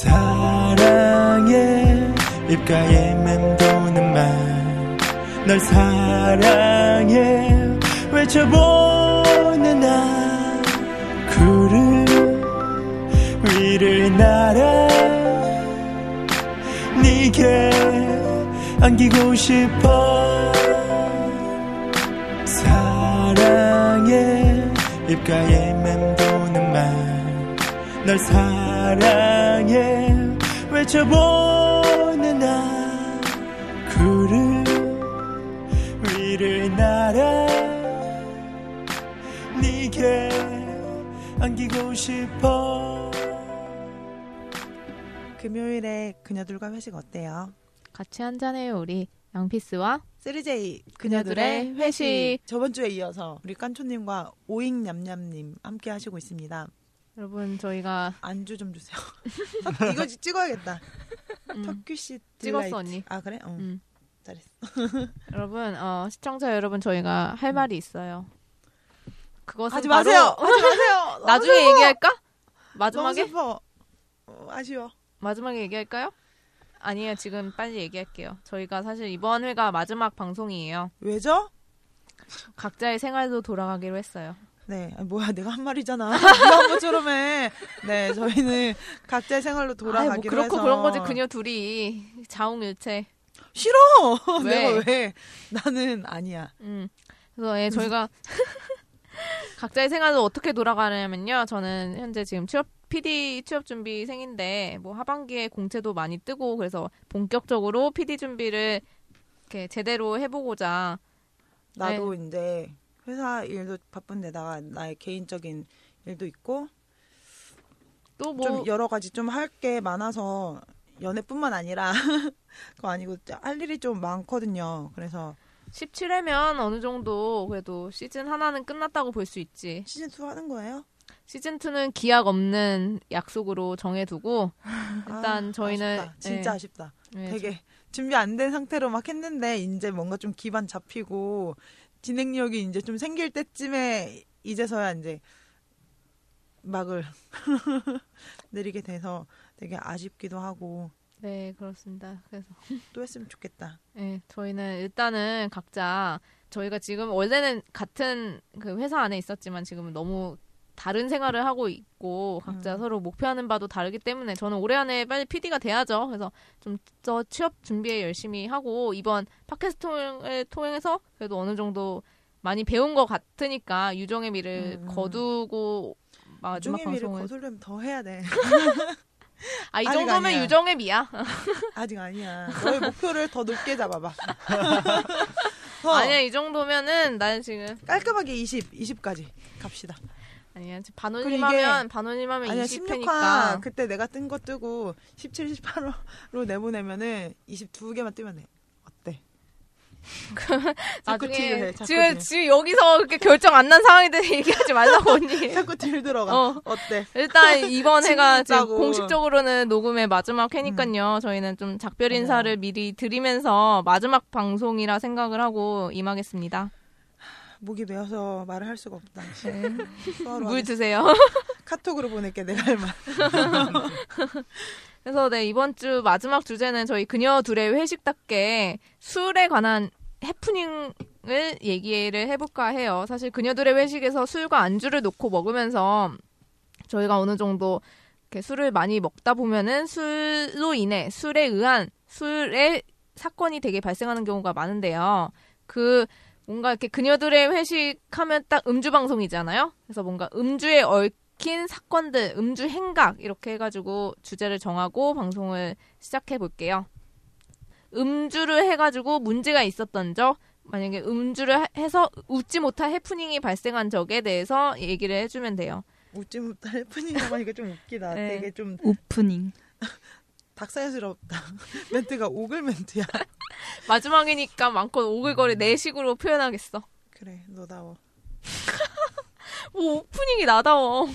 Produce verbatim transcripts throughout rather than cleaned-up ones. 사랑해 입가에 맴도는 말 널 사랑해 외쳐보는 나 구름 위를 날아 네게 안기고 싶어 사랑해 입가에 맴도는 말 널 사랑해 외쳐보는 나 구름 위를 날아 네게 안기고 싶어 금요일에 그녀들과 회식 어때요? 같이 한잔해요 우리 양피스와 쓰리제이 그녀들의 회식. 회식 저번주에 이어서 우리 깐초님과 오잉냠냠님 함께 하시고 있습니다. 여러분 저희가 안주 좀 주세요. 이거 찍어야겠다. 음. 터키시 딜라이트. 찍었어 언니. 아 그래? 어. 음. 잘했어. 여러분 어, 시청자 여러분 저희가 할 말이 있어요. 그것은 하지 바로 마세요. 하지 마세요. 나중에 슬퍼. 얘기할까? 마지막에? 너무 슬퍼. 어, 아쉬워. 마지막에 얘기할까요? 아니에요. 지금 빨리 얘기할게요. 저희가 사실 이번 회가 마지막 방송이에요. 왜죠? 각자의 생활도 돌아가기로 했어요. 네. 뭐야 내가 한 말이잖아. 그런 것처럼 해. 네. 저희는 각자의 생활로 돌아가기로 아이, 뭐 그렇고 해서. 그렇고 그런 거지. 그녀 둘이 자웅일체. 싫어. 왜? 내가 왜. 나는 아니야. 음. 그래서 예, 저희가 각자의 생활도 어떻게 돌아가냐면요. 저는 현재 지금 취업 피디 취업 준비 생인데 뭐 하반기에 공채도 많이 뜨고 그래서 본격적으로 피디 준비를 이렇게 제대로 해보고자 나도 네. 이제 회사 일도 바쁜데다가 나의 개인적인 일도 있고 또 뭐 좀 여러 가지 좀 할 게 많아서 연애뿐만 아니라 그거 아니고 할 일이 좀 많거든요. 그래서 십칠 회면 어느 정도 그래도 시즌 하나는 끝났다고 볼 수 있지. 시즌 투 하는 거예요? 시즌이는 기약 없는 약속으로 정해두고 일단 아, 저희는 아쉽다. 진짜 네. 아쉽다. 네, 되게 저... 준비 안 된 상태로 막 했는데 이제 뭔가 좀 기반 잡히고 진행력이 이제 좀 생길 때쯤에 이제서야 이제 막을 내리게 돼서 되게 아쉽기도 하고 네 그렇습니다. 그래서 또 했으면 좋겠다. 네 저희는 일단은 각자 저희가 지금 원래는 같은 그 회사 안에 있었지만 지금은 너무 다른 생활을 하고 있고 각자 음. 서로 목표하는 바도 다르기 때문에 저는 올해 안에 빨리 피디가 돼야죠. 그래서 좀 더 취업 준비에 열심히 하고 이번 팟캐스트를 통해서 그래도 어느 정도 많이 배운 것 같으니까 유정의 미를 음. 거두고 마지막 유정의 미를 거두려면 더 해야 돼. 아, 이 정도면 아니야. 유정의 미야. 아직 아니야. 너의 목표를 더 높게 잡아봐. 아니야 이 정도면은 나는 지금 깔끔하게 이십, 이십까지 갑시다. 아니야 반올림 하면 반올림 하면 이십 회니까 그때 내가 뜬 거 뜨고 십칠, 십팔로 내보내면은 이십이 개만 뜨면 돼. 어때? 자꾸 딜해. 지금 지금 여기서 그렇게 결정 안 난 상황에 대해 얘기하지 말라고 언니. 자꾸 딜 들어가. 어. 어때? 일단 이번 해가 지금 공식적으로는 녹음의 마지막 회니까요. 음. 저희는 좀 작별 인사를 어. 미리 드리면서 마지막 방송이라 생각을 하고 임하겠습니다. 목이 메어서 말을 할 수가 없다. 네. 물 드세요. 카톡으로 보낼게 내가 할 말. 그래서 네 이번 주 마지막 주제는 저희 그녀둘의 회식답게 술에 관한 해프닝을 얘기를 해볼까 해요. 사실 그녀둘의 회식에서 술과 안주를 놓고 먹으면서 저희가 어느 정도 이렇게 술을 많이 먹다 보면은 술로 인해 술에 의한 술의 사건이 되게 발생하는 경우가 많은데요. 그 뭔가 이렇게 그녀들의 회식하면 딱 음주 방송이잖아요. 그래서 뭔가 음주에 얽힌 사건들, 음주 행각 이렇게 해가지고 주제를 정하고 방송을 시작해 볼게요. 음주를 해가지고 문제가 있었던 적, 만약에 음주를 해서 웃지 못할 해프닝이 발생한 적에 대해서 얘기를 해주면 돼요. 웃지 못할 해프닝이라고 하니까 좀 웃기다. 네. 되게 좀 오프닝. 닭살스럽다. 멘트가 오글 멘트야. 마지막이니까 많고 오글거리 내 식으로 표현하겠어. 그래, 너다워. 뭐 오프닝이 나다워.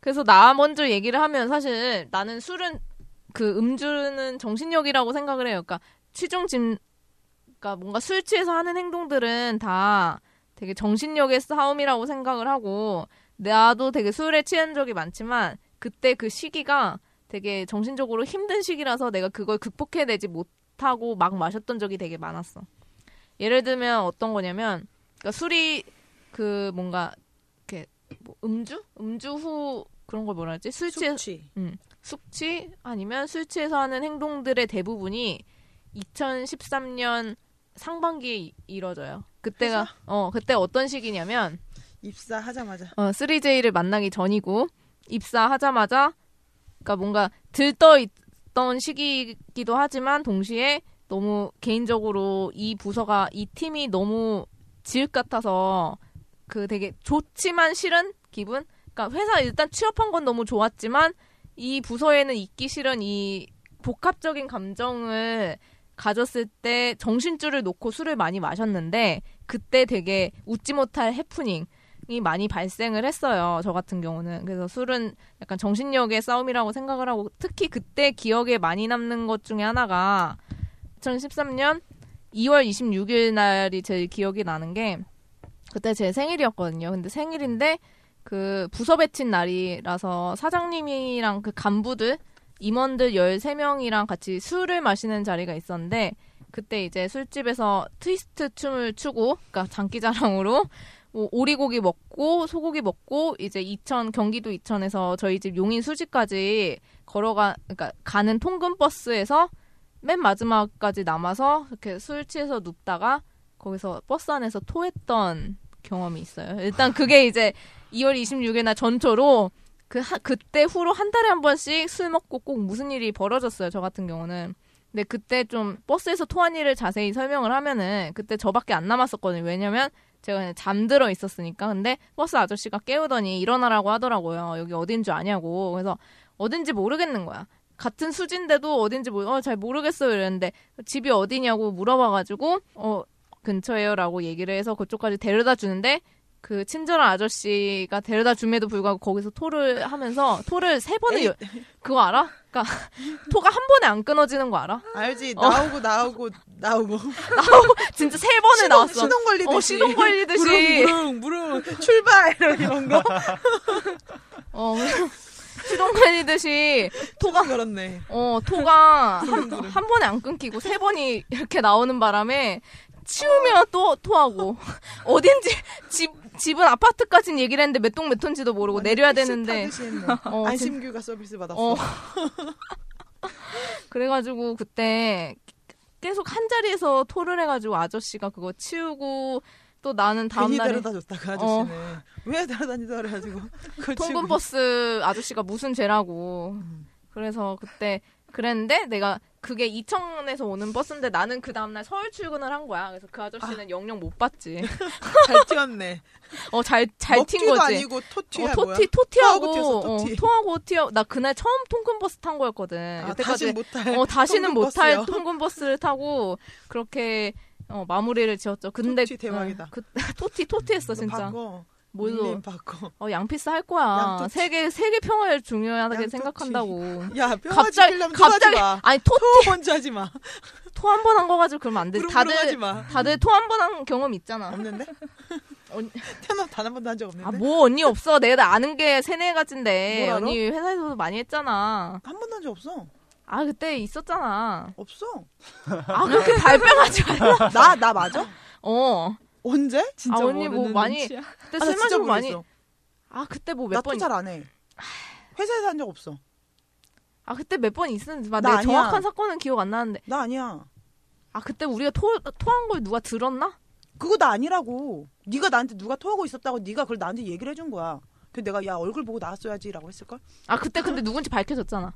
그래서 나 먼저 얘기를 하면 사실 나는 술은 그 음주는 정신력이라고 생각을 해요. 그러니까 취중짐, 그러니까 뭔가 술 취해서 하는 행동들은 다 되게 정신력의 싸움이라고 생각을 하고 나도 되게 술에 취한 적이 많지만 그때 그 시기가 되게 정신적으로 힘든 시기라서 내가 그걸 극복해내지 못하고 막 마셨던 적이 되게 많았어. 예를 들면 어떤 거냐면 그러니까 술이 그 뭔가 이렇게 뭐 음주? 음주 후 그런 걸 뭐라 하지? 술 취해서, 숙취. 음, 숙취 아니면 술 취해서 하는 행동들의 대부분이 이천십삼 년 상반기에 이뤄져요. 그때가 회사? 어 그때 어떤 시기냐면 입사하자마자 어 쓰리제이를 만나기 전이고 입사하자마자 그러니까 뭔가 들떠 있던 시기이기도 하지만 동시에 너무 개인적으로 이 부서가 이 팀이 너무 지읒 같아서 그 되게 좋지만 싫은 기분. 그러니까 회사 일단 취업한 건 너무 좋았지만 이 부서에는 있기 싫은 이 복합적인 감정을 가졌을 때 정신줄을 놓고 술을 많이 마셨는데 그때 되게 웃지 못할 해프닝이 많이 발생을 했어요. 저 같은 경우는. 그래서 술은 약간 정신력의 싸움이라고 생각을 하고 특히 그때 기억에 많이 남는 것 중에 하나가 이천십삼 년 이월 이십육일 날이 제일 기억이 나는 게 그때 제 생일이었거든요. 근데 생일인데 그 부서 배친 날이라서 사장님이랑 그 간부들 임원들 열세 명이랑 같이 술을 마시는 자리가 있었는데 그때 이제 술집에서 트위스트 춤을 추고 그러니까 장기자랑으로 뭐 오리고기 먹고 소고기 먹고 이제 이천 경기도 이천에서 저희 집 용인 수지까지 걸어가 그러니까 가는 통근 버스에서 맨 마지막까지 남아서 이렇게 술 취해서 눕다가 거기서 버스 안에서 토했던 경험이 있어요. 일단 그게 이제 이월 이십육일 날 전초로 그 하, 그때 후로 한 달에 한 번씩 술 먹고 꼭 무슨 일이 벌어졌어요. 저 같은 경우는. 근데 그때 좀 버스에서 토한 일을 자세히 설명을 하면은 그때 저밖에 안 남았었거든요. 왜냐면 제가 그냥 잠들어 있었으니까. 근데 버스 아저씨가 깨우더니 일어나라고 하더라고요. 여기 어딘 줄 아냐고. 그래서 어딘지 모르겠는 거야. 같은 수지인데도 어딘지 모르, 어, 잘 모르겠어요. 이랬는데 집이 어디냐고 물어봐가지고 어 근처에요 라고 얘기를 해서 그쪽까지 데려다 주는데 그 친절한 아저씨가 데려다 줌에도 불구하고 거기서 토를 하면서 토를 세 번을 여... 그거 알아? 그러니까 토가 한 번에 안 끊어지는 거 알아? 알지. 나오고 어. 나오고 나오고 나오고 진짜 세 번을 시동, 나왔어. 시동 걸리듯이. 어, 시동 걸리듯이. 무릉 무릉 출발 이런 거. 어. 시동 걸리듯이 토가 걸었네. 어, 토가 한, 한 번에 안 끊기고 세 번이 이렇게 나오는 바람에 치우면 또 토하고 어딘지 집 집은 아파트까지는 얘기를 했는데 몇 동 몇 톤지도 모르고 내려야 되는데 어, 안심규가 서비스 받았어. 어. 그래가지고 그때 계속 한 자리에서 토를 해가지고 아저씨가 그거 치우고 또 나는 다음 날에 데려다 줬다가 아저씨는 어. 왜 데려다니다 그래가지고 통근 버스 아저씨가 무슨 죄라고 음. 그래서 그때 그랬는데 내가 그게 이천에서 오는 버스인데 나는 그 다음날 서울 출근을 한 거야. 그래서 그 아저씨는 아. 영영 못 봤지. 잘 튀었네. 어, 잘, 잘 튄 거지. 아니고 토티야 어, 토티, 토티하고, 토하고, 어, 토티. 토하고 튀어. 나 그날 처음 통근버스 탄 거였거든. 아, 여태까지. 다시 못 탈. 어, 다시는 못 탈 통근버스를 타고 그렇게 어, 마무리를 지었죠. 근데 토티 대박이다. 어, 그, 토티, 토티했어 진짜. 바꿔. 뭘로? 어 양피스 할 거야. 세계 세계 평화를 중요하게 생각한다고. 야 갑자기 갑자기 아니 토 먼저 하지 마. 토 한 번 한 거 가지고 그러면 안 돼. 다들 다들 토 한 번 한 경험 있잖아. 없는데? 태어나 단 한 번도 한 적 없는데? 아 뭐 언니 없어. 내가 아는 게 세네 가지인데 언니 회사에서도 많이 했잖아. 한 번도 한 적 없어. 아 그때 있었잖아. 없어. 아 그렇게 발뺌하지 말라. 나 나 맞아? 어. 언제? 진짜 아, 언니 뭐 많이 눈치야. 그때 술 마시고 많이 아 그때 뭐 몇 번 나 또 잘 안 해. 회사에서 한 적 없어. 아 그때 몇 번 있었는데 막 내 정확한 사건은 기억 안 나는데. 나 아니야. 아 그때 우리가 토 토한 걸 누가 들었나? 그거 나 아니라고. 네가 나한테 누가 토하고 있었다고 네가 그걸 나한테 얘기를 해준 거야. 그 내가 야 얼굴 보고 나왔어야지라고 했을 걸. 아 그때 근데 누군지 밝혀졌잖아.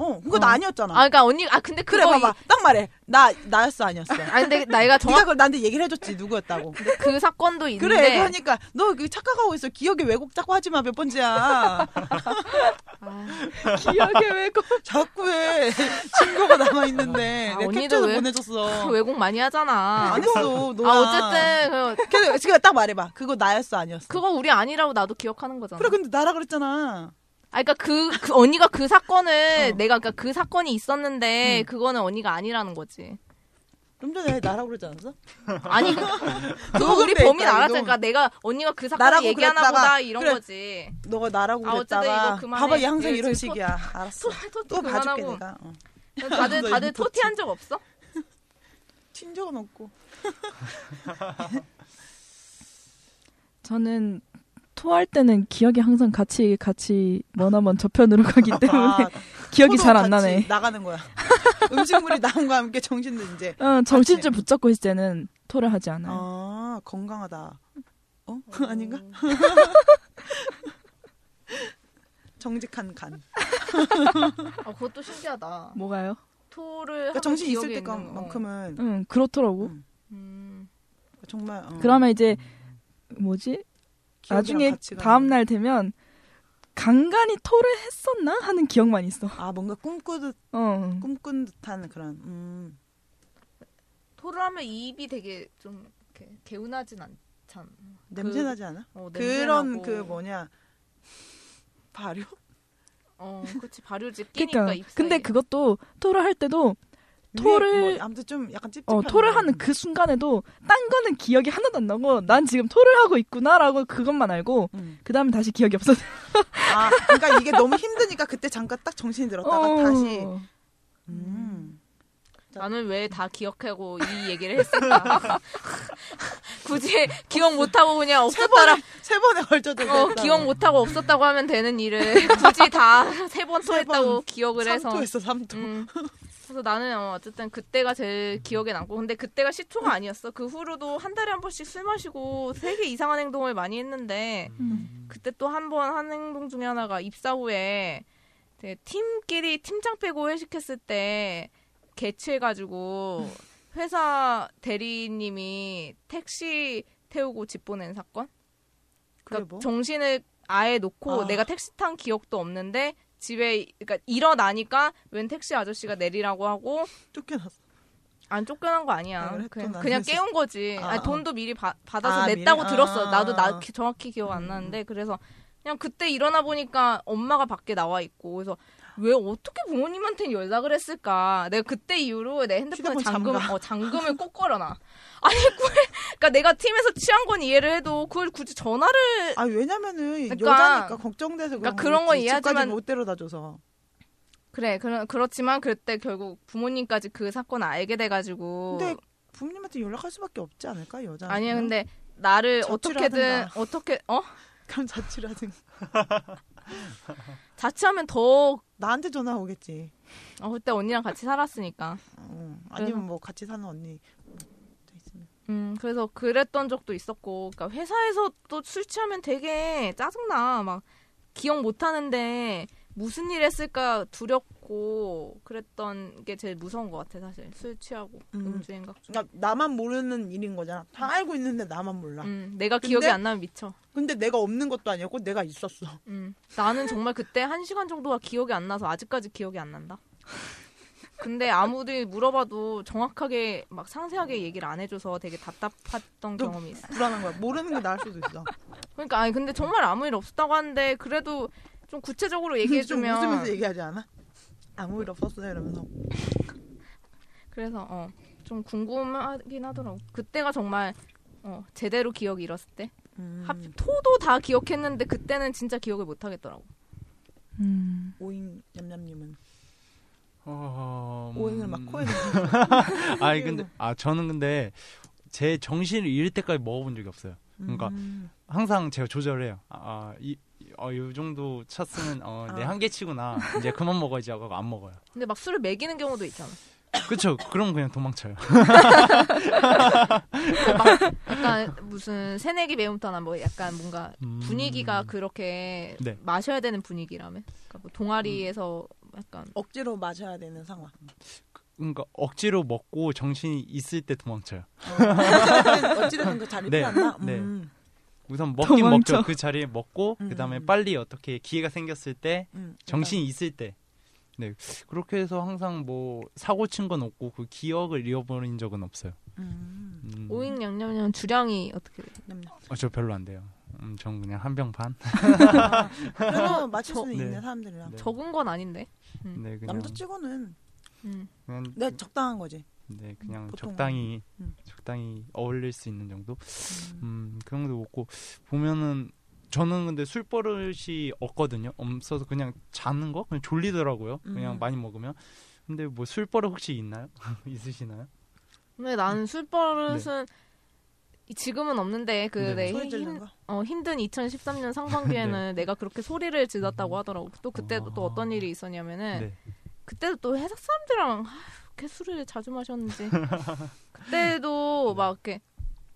어, 그거 어. 나 아니었잖아. 아, 그러니까 언니, 아 근데 그거 그래 봐봐, 이... 딱 말해. 나 나였어, 아니었어. 아, 근데 나이가 정확. 네가 그걸 나한테 얘기를 해줬지 누구였다고. 근데 그 사건도 있는데. 그래, 그러니까 너 그 착각하고 있어. 기억에 왜곡 자꾸 하지 마. 몇 번째야. 아, 기억에 왜곡. 자꾸 해. 증거가 남아 있는데. 아, 언니도 왜... 보내줬어. 왜곡 많이 하잖아. 안 했어, 너. 아 어쨌든 그. 그래, 지금 딱 말해봐. 그거 나였어, 아니었어. 그거 우리 아니라고 나도 기억하는 거잖아. 그래, 근데 나라 그랬잖아. 아, 그니까 그, 그, 언니가 그 사건을, 어. 내가, 그니까 그 사건이 있었는데, 음. 그거는 언니가 아니라는 거지. 좀 전에 나라고 그러지 않았어? 아니 그거 우리 범인 알았잖아. 그러니까 내가 언니가 그 사건 얘기하나 보다 이런 그래. 거지. 너가 나라고 아, 그랬다가 봐봐 얘 항상 이런 식이야. 토, 알았어. 토, 토, 또 봐줄게 하고. 내가. 어. 다들 다들 토티한 적 없어? 튄 적은 없고. 저는 토할 때는 기억이 항상 같이 같이 머나먼 저편으로 가기 때문에 아, 기억이 잘 안 나네. 나가는 거야. 음식물이 나온과 함께 정신도 이제. 어, 정신줄 붙잡고 있을 때는 토를 하지 않아요. 아 건강하다. 어? 어... 아닌가? 정직한 간. 아 그것도 신기하다. 뭐가요? 토를. 그러니까 정신 있을 때만큼은. 응 그렇더라고. 음. 정말. 어. 그러면 이제 뭐지? 나중에 다음날 되면 간간이 토를 했었나 하는 기억만 있어. 아 뭔가 꿈꾸듯 어. 꿈꾼 듯한 그런 음. 토를 하면 입이 되게 좀 이렇게 개운하진 않잖아. 냄새 나지 않아? 어, 그런 그 뭐냐 발효? 어 그렇지 발효제 끼니까 그러니까, 입 사이에. 근데 그것도 토를 할 때도 토를 뭐, 아무튼 좀 약간 찝찝한 어, 토를 하는 그 순간에도 딴 거는 기억이 하나도 안 나고 난 지금 토를 하고 있구나라고 그것만 알고 음. 그 다음에 다시 기억이 없어져. 아 그러니까 이게 너무 힘드니까 그때 잠깐 딱 정신이 들었다가 어. 다시 음. 나는 왜 다 기억하고 이 얘기를 했을까? 굳이 기억 못하고 그냥 없었다라 세 번에 걸쳐도 어, 기억 못하고 없었다고 하면 되는 일을 굳이 다 세 번 토했다고 기억을 삼 해서 삼 토했어 삼 토 음. 그래서 나는 어, 어쨌든 그때가 제일 기억에 남고 근데 그때가 시초가 아니었어. 그 후로도 한 달에 한 번씩 술 마시고 되게 이상한 행동을 많이 했는데 음. 그때 또 한 번 한 행동 중에 하나가 입사 후에 팀끼리 팀장 빼고 회식했을 때 개취해가지고 회사 대리님이 택시 태우고 집 보낸 사건? 그러니까 뭐? 정신을 아예 놓고 아. 내가 택시 탄 기억도 없는데 집에 그러니까 일어나니까 웬 택시 아저씨가 내리라고 하고 쫓겨났어. 안 쫓겨난 거 아니야. 그래, 그냥, 그냥 깨운 거지. 아, 아니, 돈도 미리 바, 받아서 아, 냈다고 미리? 들었어. 아, 나도 나 정확히 기억 안 음. 나는데 그래서 그냥 그때 일어나 보니까 엄마가 밖에 나와 있고 그래서 왜 어떻게 부모님한테 연락을 했을까? 내가 그때 이후로 내 핸드폰에 잠금 어, 잠금을 꼭 걸어놔. 아니 꿀, 그러니까 내가 팀에서 취한 건 이해를 해도 그걸 굳이 전화를. 아 왜냐면은 그러니까, 여자니까 걱정돼서 그런, 그러니까 그런 건 이해하지만 못 데려다 줘서. 그래 그런 그렇지만 그때 결국 부모님까지 그 사건 알게 돼가지고. 근데 부모님한테 연락할 수밖에 없지 않을까 여자. 아니야 근데 나를 어떻게든 하든가. 어떻게 어? 그럼 자취라든가. 자취하면 더 나한테 전화 오겠지. 어 그때 언니랑 같이 살았으니까. 어, 아니면 뭐 같이 사는 언니. 음 그래서 그랬던 적도 있었고, 그러니까 회사에서 또 술 취하면 되게 짜증나. 막 기억 못 하는데 무슨 일 했을까 두렵고 그랬던 게 제일 무서운 것 같아 사실. 술 취하고 음. 음주행각 중. 그러니까 나만 모르는 일인 거잖아. 다 알고 있는데 나만 몰라. 음, 내가 근데, 기억이 안 나면 미쳐. 근데 내가 없는 것도 아니었고 내가 있었어. 음, 나는 정말 그때 한 시간 정도가 기억이 안 나서 아직까지 기억이 안 난다. 근데 아무리 물어봐도 정확하게 막 상세하게 얘기를 안 해줘서 되게 답답했던 경험이 있어. 불안한 거야. 모르는 게 나을 수도 있어. 그러니까 아니 근데 정말 아무 일 없었다고 하는데 그래도 좀 구체적으로 얘기해주면 좀 웃으면서 얘기하지 않아? 아무 일 없었어요 이러면서. 그래서 어, 좀 궁금하긴 하더라고. 그때가 정말 어, 제대로 기억이 잃었을 때. 음. 합, 토도 다 기억했는데 그때는 진짜 기억을 못하겠더라고. 음. 오잉 냠냠님은? 어... 오잉을 막 코에 아니 근데 아 저는 근데 제 정신을 잃을 때까지 먹어본 적이 없어요. 그러니까 음. 항상 제가 조절해요. 아 이 어, 이 정도 찼으면 어, 아. 내 한계치구나. 이제 그만 먹어야지 하고 안 먹어요. 근데 막 술을 먹이는 경우도 있잖아. 그렇죠. 그럼 그냥 도망쳐요. 막 약간 무슨 새내기 매운탕이나 뭐 약간 뭔가 음... 분위기가 그렇게 네. 마셔야 되는 분위기라면 그러니까 뭐 동아리에서 음. 약간 억지로 마셔야 되는 상황. 그러니까 억지로 먹고 정신이 있을 때 도망쳐요. 어. 어찌되든 그 자리 피한다. 네. 음. 네. 우선 먹긴 도망쳐. 먹죠. 그 자리에 먹고 음. 그다음에 빨리 어떻게 기회가 생겼을 때 음. 정신이 그러니까. 있을 때. 네 그렇게 해서 항상 뭐 사고 친 건 없고 그 기억을 잃어버린 적은 없어요. 음. 음. 오잉 양념양 주량이 어떻게 돼요? 어, 저 별로 안 돼요. 음, 전 그냥 한 병 반. 아, 그럼 맞출 수는 저, 있네 네. 사람들이랑. 네. 적은 건 아닌데. 음. 네, 그냥... 남자치고는 음. 그냥... 네 적당한 거지. 네, 그냥 적당히 음. 적당히 어울릴 수 있는 정도. 음, 음 그런 것도 먹고 보면은 저는 근데 술 버릇이 없거든요. 없어서 그냥 자는 거 그냥 졸리더라고요. 그냥 음. 많이 먹으면. 근데 뭐 술 버릇 혹시 있나요? 있으시나요? 근데 나는 술 버릇은 네. 지금은 없는데 그 네. 내 힘, 어, 힘든 이천십삼 년 상반기에는 네. 내가 그렇게 소리를 질렀다고 하더라고. 또 그때 어... 또 어떤 일이 있었냐면은 네. 그때도 또 회사 사람들이랑 그 술을 자주 마셨는지 그때도 막 이렇게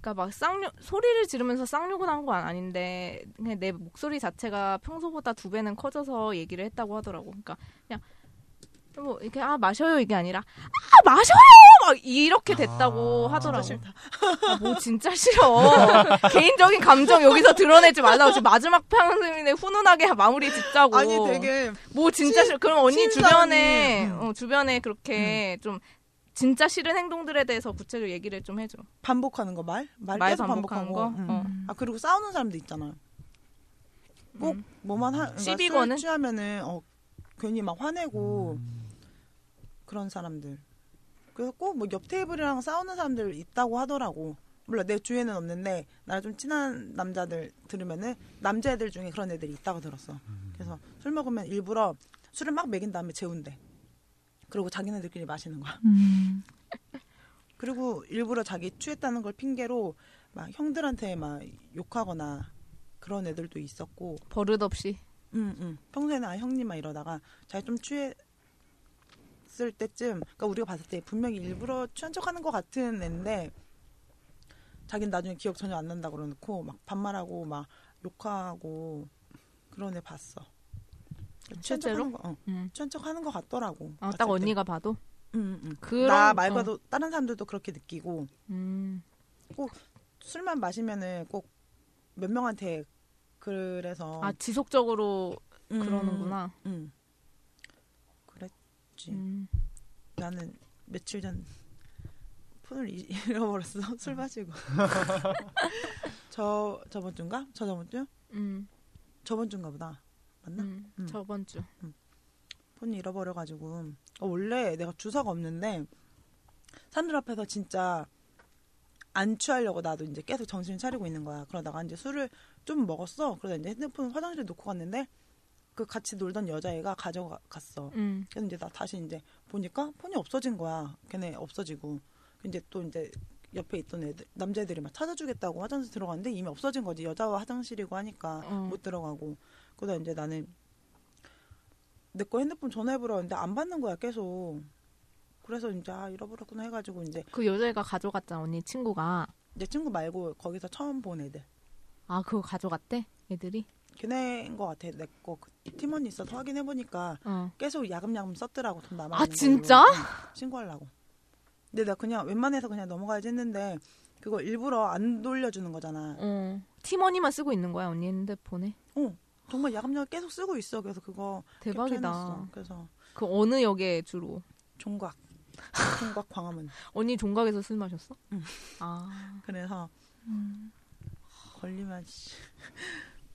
그러니까 막 쌍욕 소리를 지르면서 쌍욕을 한 건 아닌데 그냥 내 목소리 자체가 평소보다 두 배는 커져서 얘기를 했다고 하더라고. 그러니까 그냥 뭐 이렇게 아 마셔요 이게 아니라 아 마셔요 막 이렇게 됐다고 아, 하더라고. 진짜 싫다. 아, 뭐 진짜 싫어. 개인적인 감정 여기서 드러내지 말라고 지금 마지막 평생에 훈훈하게 마무리 짓자고. 아니 되게 뭐 진짜 치, 싫어. 그럼 언니 주변에 어, 주변에 그렇게 음. 좀 진짜 싫은 행동들에 대해서 구체적으로 얘기를 좀 해줘. 반복하는 거 말? 말, 말 계속 반복하는, 반복하는 거? 거? 음. 어. 아 그리고 싸우는 사람도 있잖아요. 꼭 음. 뭐만 하 시비거는? 술 취하면은 어, 괜히 막 화내고 음. 그런 사람들. 그래서 꼭 뭐 옆 테이블이랑 싸우는 사람들 있다고 하더라고. 물론 내 주위에는 없는데 나랑 좀 친한 남자들 들으면은 남자애들 중에 그런 애들이 있다고 들었어. 음. 그래서 술 먹으면 일부러 술을 막 먹인 다음에 재운대. 그리고 자기네들끼리 마시는 거야. 음. 그리고 일부러 자기 취했다는 걸 핑계로 막 형들한테 막 욕하거나 그런 애들도 있었고. 버릇없이. 응, 응. 평소에는 아 형님만 이러다가 자기 좀 취했을 때쯤, 그러니까 우리가 봤을 때 분명히 일부러 취한 척하는 것 같은 애인데 자기는 나중에 기억 전혀 안 난다 그러놓고 막 반말하고 막 욕하고 그런 애 봤어. 실제로? 어. 음. 취한 척 하는 것 같더라고. 아, 딱 언니가 봐도? 응, 응. 그런... 나 말고도 어. 다른 사람들도 그렇게 느끼고 음. 꼭 술만 마시면은 꼭 몇 명한테 그래서 아 지속적으로 음. 그러는구나. 응. 그랬지. 음. 나는 며칠 전 폰을 잃어버렸어. 술 마시고. 저 저번 주인가? 저 저번 주? 음. 저번 주인가 보다. 맞나? 음, 음. 저번 주 음. 폰이 잃어버려가지고 어, 원래 내가 주사가 없는데 사람들 앞에서 진짜 안 취하려고 나도 이제 계속 정신을 차리고 있는 거야. 그러다가 이제 술을 좀 먹었어. 그러다 이제 핸드폰 화장실에 놓고 갔는데 그 같이 놀던 여자애가 가져갔어. 음. 그래서 이제 나 다시 이제 보니까 폰이 없어진 거야. 걔네 없어지고 이제 또 이제 옆에 있던 애들 남자애들이 막 찾아주겠다고 화장실 들어갔는데 이미 없어진 거지. 여자와 화장실이고 하니까 어. 못 들어가고. 그러다 이제 나는 내 거 핸드폰 전화해보라 했는데 안 받는 거야 계속. 그래서 이제 아 잃어버렸구나 해가지고 이제 그 여자애가 가져갔잖아. 언니 친구가 내 친구 말고 거기서 처음 본 애들. 아 그거 가져갔대? 애들이? 걔네인 거 같아. 내 거 팀원이 있어서 확인해보니까 어. 계속 야금야금 썼더라고. 돈 남아있는 걸로. 아 진짜? 신고하려고. 근데 나 그냥 웬만해서 그냥 넘어가야지 했는데 그거 일부러 안 돌려주는 거잖아. 어. 팀원이만 쓰고 있는 거야 언니 핸드폰에? 어 정말 야금야금 계속 쓰고 있어. 그래서 그거 대박이다. 그래서 그 어느 역에 주로? 종각. 종각 광화문. 언니 종각에서 술 마셨어? 응. 아 그래서 음. 걸리면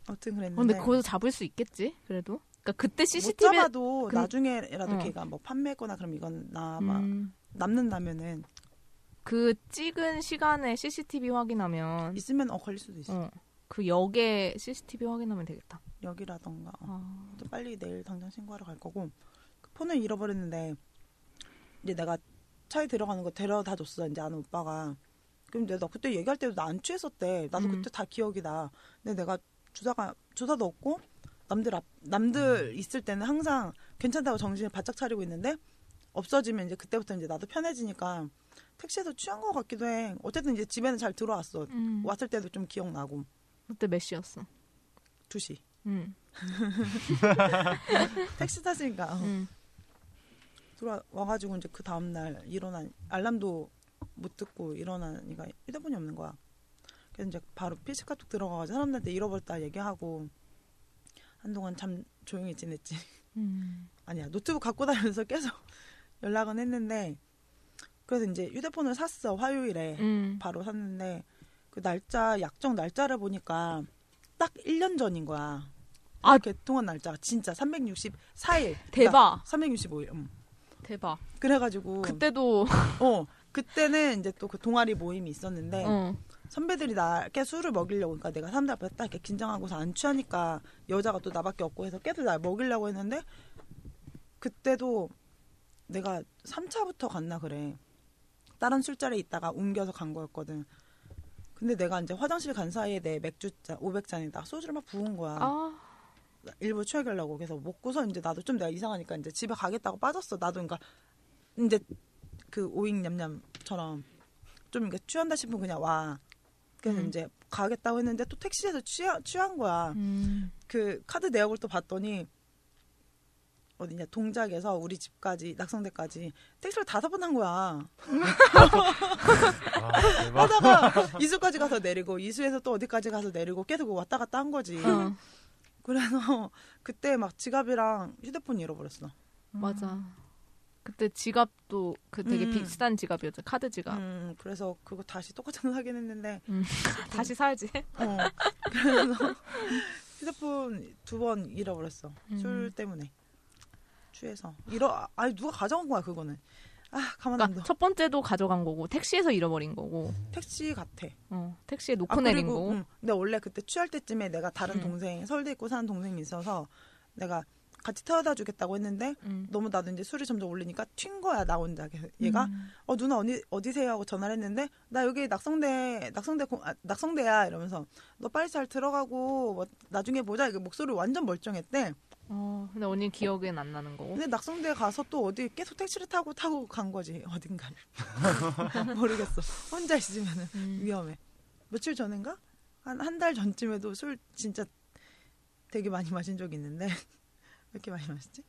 아무튼 그랬는데. 어, 근데 거기서 잡을 수 있겠지? 그래도. 그러니까 그때 씨씨티비 못 잡아도 그... 나중에라도 어. 걔가 뭐 판매했거나 그럼 이건 나마 음. 남는다면은 그 찍은 시간에 씨씨티비 확인하면 있으면 어 걸릴 수도 있어. 어. 그 역에 씨씨티비 확인하면 되겠다. 역이라던가 어. 아... 또 빨리 내일 당장 신고하러 갈 거고. 그 폰을 잃어버렸는데 이제 내가 차에 들어가는 거 데려다 줬어 이제 아는 오빠가. 근데 나 그때 얘기할 때도 나 안 취했었대. 나도 음. 그때 다 기억이 나. 근데 내가 주사가 주사도 없고 남들 앞 남들 있을 때는 항상 괜찮다고 정신을 바짝 차리고 있는데 없어지면 이제 그때부터 이제 나도 편해지니까 택시에서 취한 거 같기도 해. 어쨌든 이제 집에는 잘 들어왔어. 음. 왔을 때도 좀 기억나고. 그때 몇 시였어? 두 시. 응. 택시 탔으니까. 어. 응. 들어와가지고 이제 그 다음날 일어난 알람도 못 듣고 일어나니까 휴대폰이 없는 거야. 그래서 이제 바로 피씨 카톡 들어가가지고 사람들한테 잃어버렸다 얘기하고 한동안 참 조용히 지냈지. 음. 아니야 노트북 갖고 다니면서 계속 연락은 했는데 그래서 이제 휴대폰을 샀어 화요일에. 음. 바로 샀는데 그 날짜 약정 날짜를 보니까 딱 일 년 전인 거야. 아 개통한 날짜가 진짜 삼백육십사 일. 대박. 그러니까 삼백육십오 일. 음. 대박. 그래가지고 그때도 어 그때는 이제 또 그 동아리 모임이 있었는데 어. 선배들이 나께 술을 먹이려고, 그러니까 내가 사람들 앞에 딱 이렇게 긴장하고서 안 취하니까 여자가 또 나밖에 없고 해서 계속 날 먹이려고 했는데 그때도 내가 삼 차부터 갔나 그래. 다른 술자리에 있다가 옮겨서 간 거였거든. 근데 내가 이제 화장실 간 사이에 내 맥주잔 오백 잔에다 소주를 막 부은 거야. 아. 일부 취하게 하려고. 그래서 먹고서 이제 나도 좀 내가 이상하니까 이제 집에 가겠다고 빠졌어. 나도 그러니까 이제 그 오잉냠냠처럼 좀 이렇게 취한다 싶으면 그냥 와. 그래서 음. 이제 가겠다고 했는데 또 택시에서 취하, 취한 거야. 음. 그 카드 내역을 또 봤더니 어디냐 동작에서 우리 집까지 낙성대까지 택시를 다섯 번 한 거야. 하다가 이수까지 가서 내리고 이수에서 또 어디까지 가서 내리고 계속 왔다 갔다 한 거지. 어. 그래서 그때 막 지갑이랑 휴대폰 잃어버렸어. 맞아. 그때 지갑도 그 되게 음. 비싼 지갑이었죠. 카드 지갑. 음, 그래서 그거 다시 똑같은 거 사긴 했는데 음. 다시 사야지. 어. 그래서 휴대폰 두 번 잃어버렸어. 음. 술 때문에. 취해서. 잃어, 아니 누가 가져간 거야 그거는. 아 가만 안 둬. 그러니까 첫 번째도 가져간 거고 택시에서 잃어버린 거고. 택시 같아. 어, 택시에 놓고 아, 내린 거고. 응. 근데 원래 그때 취할 때쯤에 내가 다른 음. 동생, 서울대 있고 사는 동생이 있어서 내가 같이 태워다 주겠다고 했는데 음. 너무 나도 이제 술이 점점 올리니까 튄 거야 나 혼자. 얘가 음. 어 누나 어디, 어디세요 하고 전화를 했는데 나 여기 낙성대 낙성대 공, 아, 낙성대야 이러면서 너 빨리 잘 들어가고 뭐, 나중에 보자. 이게 목소리 완전 멀쩡했대. 어, 근데 언니 기억엔 안 나는 거고. 근데 낙성대에 가서 또 어디 계속 택시를 타고 타고 간 거지 어딘가를. 모르겠어. 혼자 있으면은 음. 위험해. 며칠 전인가? 한 한 달 전쯤에도 술 진짜 되게 많이 마신 적이 있는데. 왜 이렇게 많이 마셨지?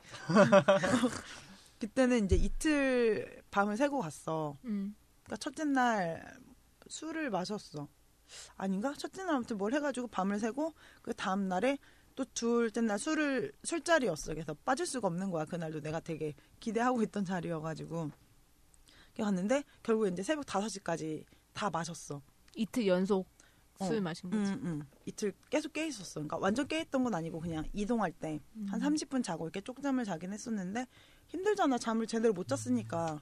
그때는 이제 이틀 밤을 새고 갔어. 음. 그러니까 첫째 날 술을 마셨어. 아닌가? 첫째 날 아무튼 뭘 해가지고 밤을 새고 그 다음 날에 또 둘째 날 술을 술자리였어. 그래서 빠질 수가 없는 거야. 그날도 내가 되게 기대하고 있던 자리여가지고 갔는데 결국 이제 새벽 다섯 시까지 다 마셨어. 이틀 연속 어. 술 마신 거지. 음, 음. 이틀 계속 깨 있었어. 그러니까 완전 깨 있던 건 아니고 그냥 이동할 때 한 음. 삼십 분 자고 이렇게 쪽잠을 자긴 했었는데 힘들잖아. 잠을 제대로 못 잤으니까.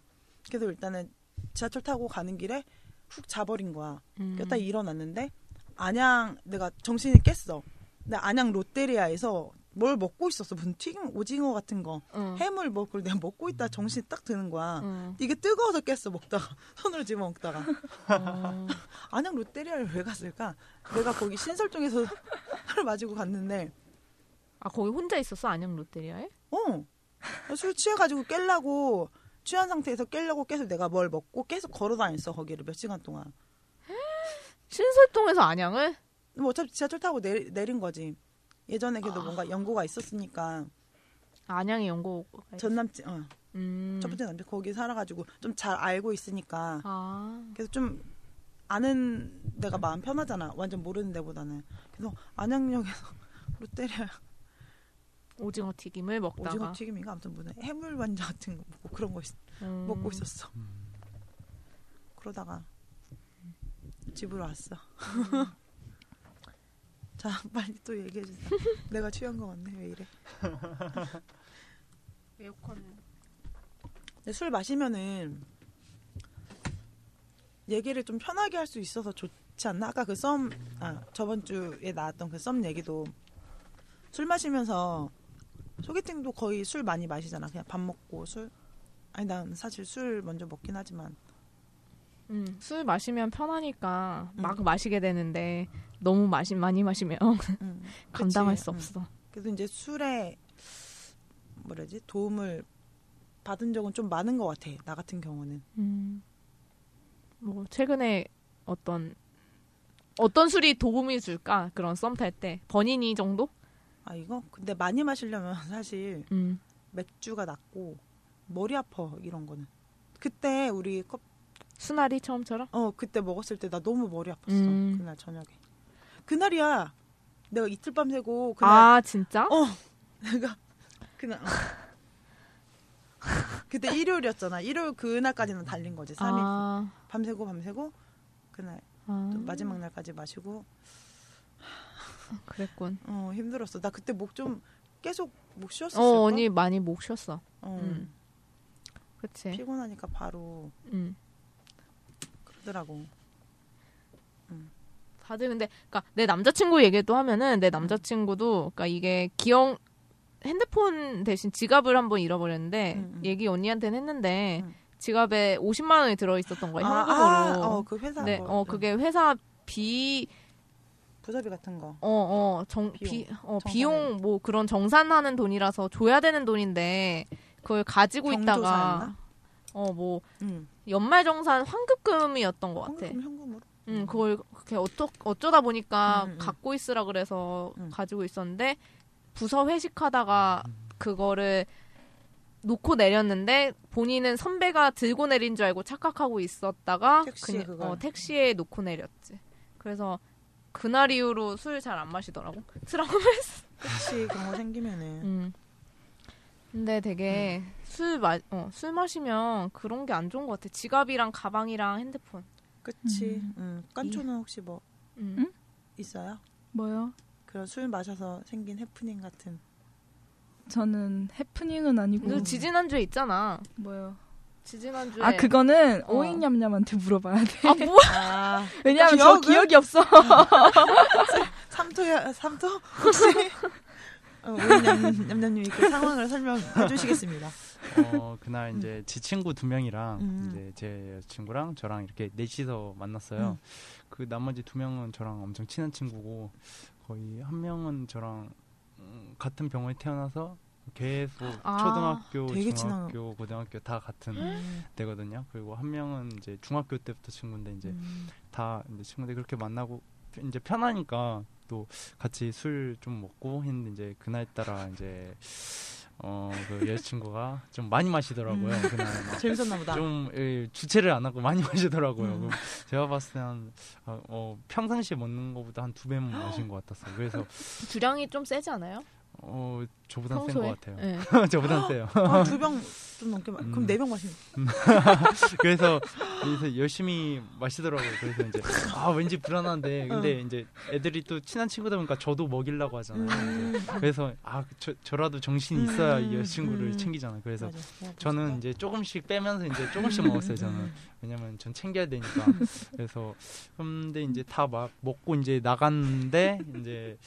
그래서 일단은 지하철 타고 가는 길에 훅 자버린 거야. 음. 그러다 일어났는데 안양 내가 정신이 깼어. 근데 안양 롯데리아에서 뭘 먹고 있었어. 무슨 튀김 오징어 같은 거. 응. 해물 뭐 그걸 내가 먹고 있다 정신이 딱 드는 거야. 응. 이게 뜨거워서 깼어. 먹다가. 손으로 집어먹다가. 어. 안양 롯데리아를 왜 갔을까? 내가 거기 신설동에서 하루 마시고 갔는데. 아 거기 혼자 있었어? 안양 롯데리아에? 어. 술 취해가지고 깰라고. 취한 상태에서 깰라고 계속 내가 뭘 먹고 계속 걸어다녔어. 거기를 몇 시간 동안. 신설동에서 안양을? 뭐 어차피 지하철 타고 내리, 내린 거지. 예전에 그래도 아. 뭔가 연고가 있었으니까. 안양에 연고가 전 남친, 어. 음. 첫 번째 남친 거기 살아가지고 좀 잘 알고 있으니까. 아. 그래서 좀 아는 데가 마음 편하잖아. 완전 모르는 데보다는. 그래서 안양역에서 롯데리아 오징어 튀김을 먹다가. 오징어 튀김인가? 아무튼 무슨 해물 반자 같은 거 먹고 그런 거 있, 음. 먹고 있었어. 음. 그러다가 집으로 왔어. 음. 자 빨리 또 얘기해주세요. 내가 취한 거 같네. 왜 이래. 왜 욕하는. 근데 술 마시면은 얘기를 좀 편하게 할 수 있어서 좋지 않나? 아까 그 썸 아, 저번 주에 나왔던 그 썸 얘기도 술 마시면서 소개팅도 거의 술 많이 마시잖아. 그냥 밥 먹고 술. 아니 난 사실 술 먼저 먹긴 하지만 음, 술 마시면 편하니까 음. 막 마시게 되는데 너무 마시, 많이 마시면 음, 감당할 그치? 수 없어. 음. 그래서 이제 술에 뭐라지 도움을 받은 적은 좀 많은 것 같아. 나 같은 경우는. 음. 뭐 최근에 어떤 어떤 술이 도움이 줄까? 그런 썸 탈 때 버니니 정도? 아 이거? 근데 많이 마시려면 사실 음. 맥주가 낫고 머리 아파 이런 거는. 그때 우리 컵 수나리 처음처럼? 어 그때 먹었을 때 나 너무 머리 아팠어. 음. 그날 저녁에. 그날이야. 내가 이틀 밤 새고 그날. 아 진짜? 어. 내가 그날. 어. 그때 일요일이었잖아. 일요일 그날까지는 달린 거지. 삼 일. 아. 밤새고 밤새고 그날. 아. 또 마지막 날까지 마시고. 아, 그랬군. 어 힘들었어. 나 그때 목 좀 계속 목 쉬었었어. 어 언니 많이 목 쉬었어. 어. 음. 그치. 피곤하니까 바로. 음. 싶더라고. 음. 다들 근데 그러니까 내 남자친구 얘기도 하면은 내 남자친구도 그러니까 이게 기억 핸드폰 대신 지갑을 한번 잃어버렸는데 음. 얘기 언니한테는 했는데 음. 지갑에 오십만 원이 들어있었던 거야. 아, 현금으로. 아, 어, 그 회사. 네, 어, 그게 회사 비 부서비 같은 거. 어, 어, 정, 비용. 비, 어, 비용 뭐 그런 정산하는 돈이라서 줘야 되는 돈인데 그걸 가지고 있다가 어, 뭐 음. 연말 정산 환급금이었던 것 같아. 환급금 현금으로. 음, 그걸 그렇게 어쩌 어쩌다 보니까 음, 음. 갖고 있으라 그래서 음. 가지고 있었는데 부서 회식하다가 그거를 놓고 내렸는데 본인은 선배가 들고 내린 줄 알고 착각하고 있었다가 택시, 그, 어, 택시에 놓고 내렸지. 그래서 그날 이후로 술 잘 안 마시더라고. 트라우마였어. 그치, 그런 거 생기면은. 음. 근데 되게 음. 술, 마, 어, 술 마시면 그런 게 안 좋은 것 같아. 지갑이랑 가방이랑 핸드폰. 그치. 음. 음. 깐초는 혹시 뭐 음? 있어요? 뭐요? 그런 술 마셔서 생긴 해프닝 같은. 저는 해프닝은 아니고. 너 지지난주에 있잖아. 뭐요? 지지난주에. 아, 그거는 어. 오잉냠냠한테 물어봐야 돼. 아, 뭐야? 아, 왜냐면 저 기억이 없어. 삼토야, 삼토? 혹시 어, 오잉냠냠님이 그 상황을 설명해 주시겠습니다. 어, 그날 이제 음. 제 친구 두 명이랑 음. 이제 제 여자친구랑 저랑 이렇게 넷이서 만났어요. 음. 그 나머지 두 명은 저랑 엄청 친한 친구고 거의 한 명은 저랑 같은 병원에 태어나서 계속 아, 초등학교, 중학교, 친한... 고등학교 다 같은 음. 데거든요. 그리고 한 명은 이제 중학교 때부터 친구인데 이제 음. 다 이제 친구들 그렇게 만나고 이제 편하니까 또 같이 술 좀 먹고 했는데 이제 그날 따라 이제 어 그 여자친구가 좀 많이 마시더라고요. 음. 그날 재밌었나 보다. 좀 예, 주체를 안 하고 많이 마시더라고요. 음. 제가 봤을 때 한 어, 어, 평상시에 먹는 거보다 한 두 배만 마신 것 같았어요. 그래서 주량이 좀 세지 않아요? 어 저보단 센 것 같아요. 네. 저보단 세요. 아, 두 병 좀 넘게 마... 음. 그럼 네 병 마시는. 그래서 그래서 열심히 마시더라고요. 그래서 이제 아 왠지 불안한데 근데 응. 이제 애들이 또 친한 친구다 보니까 저도 먹이려고 하잖아요. 음. 그래서 아 저, 저라도 정신이 있어야 음. 이 여자친구를 음. 챙기잖아요. 그래서 맞아. 저는 이제 조금씩 빼면서 이제 조금씩 먹었어요. 저는 왜냐면 전 챙겨야 되니까. 그래서 근데 이제 다 막 먹고 이제 나갔는데 이제.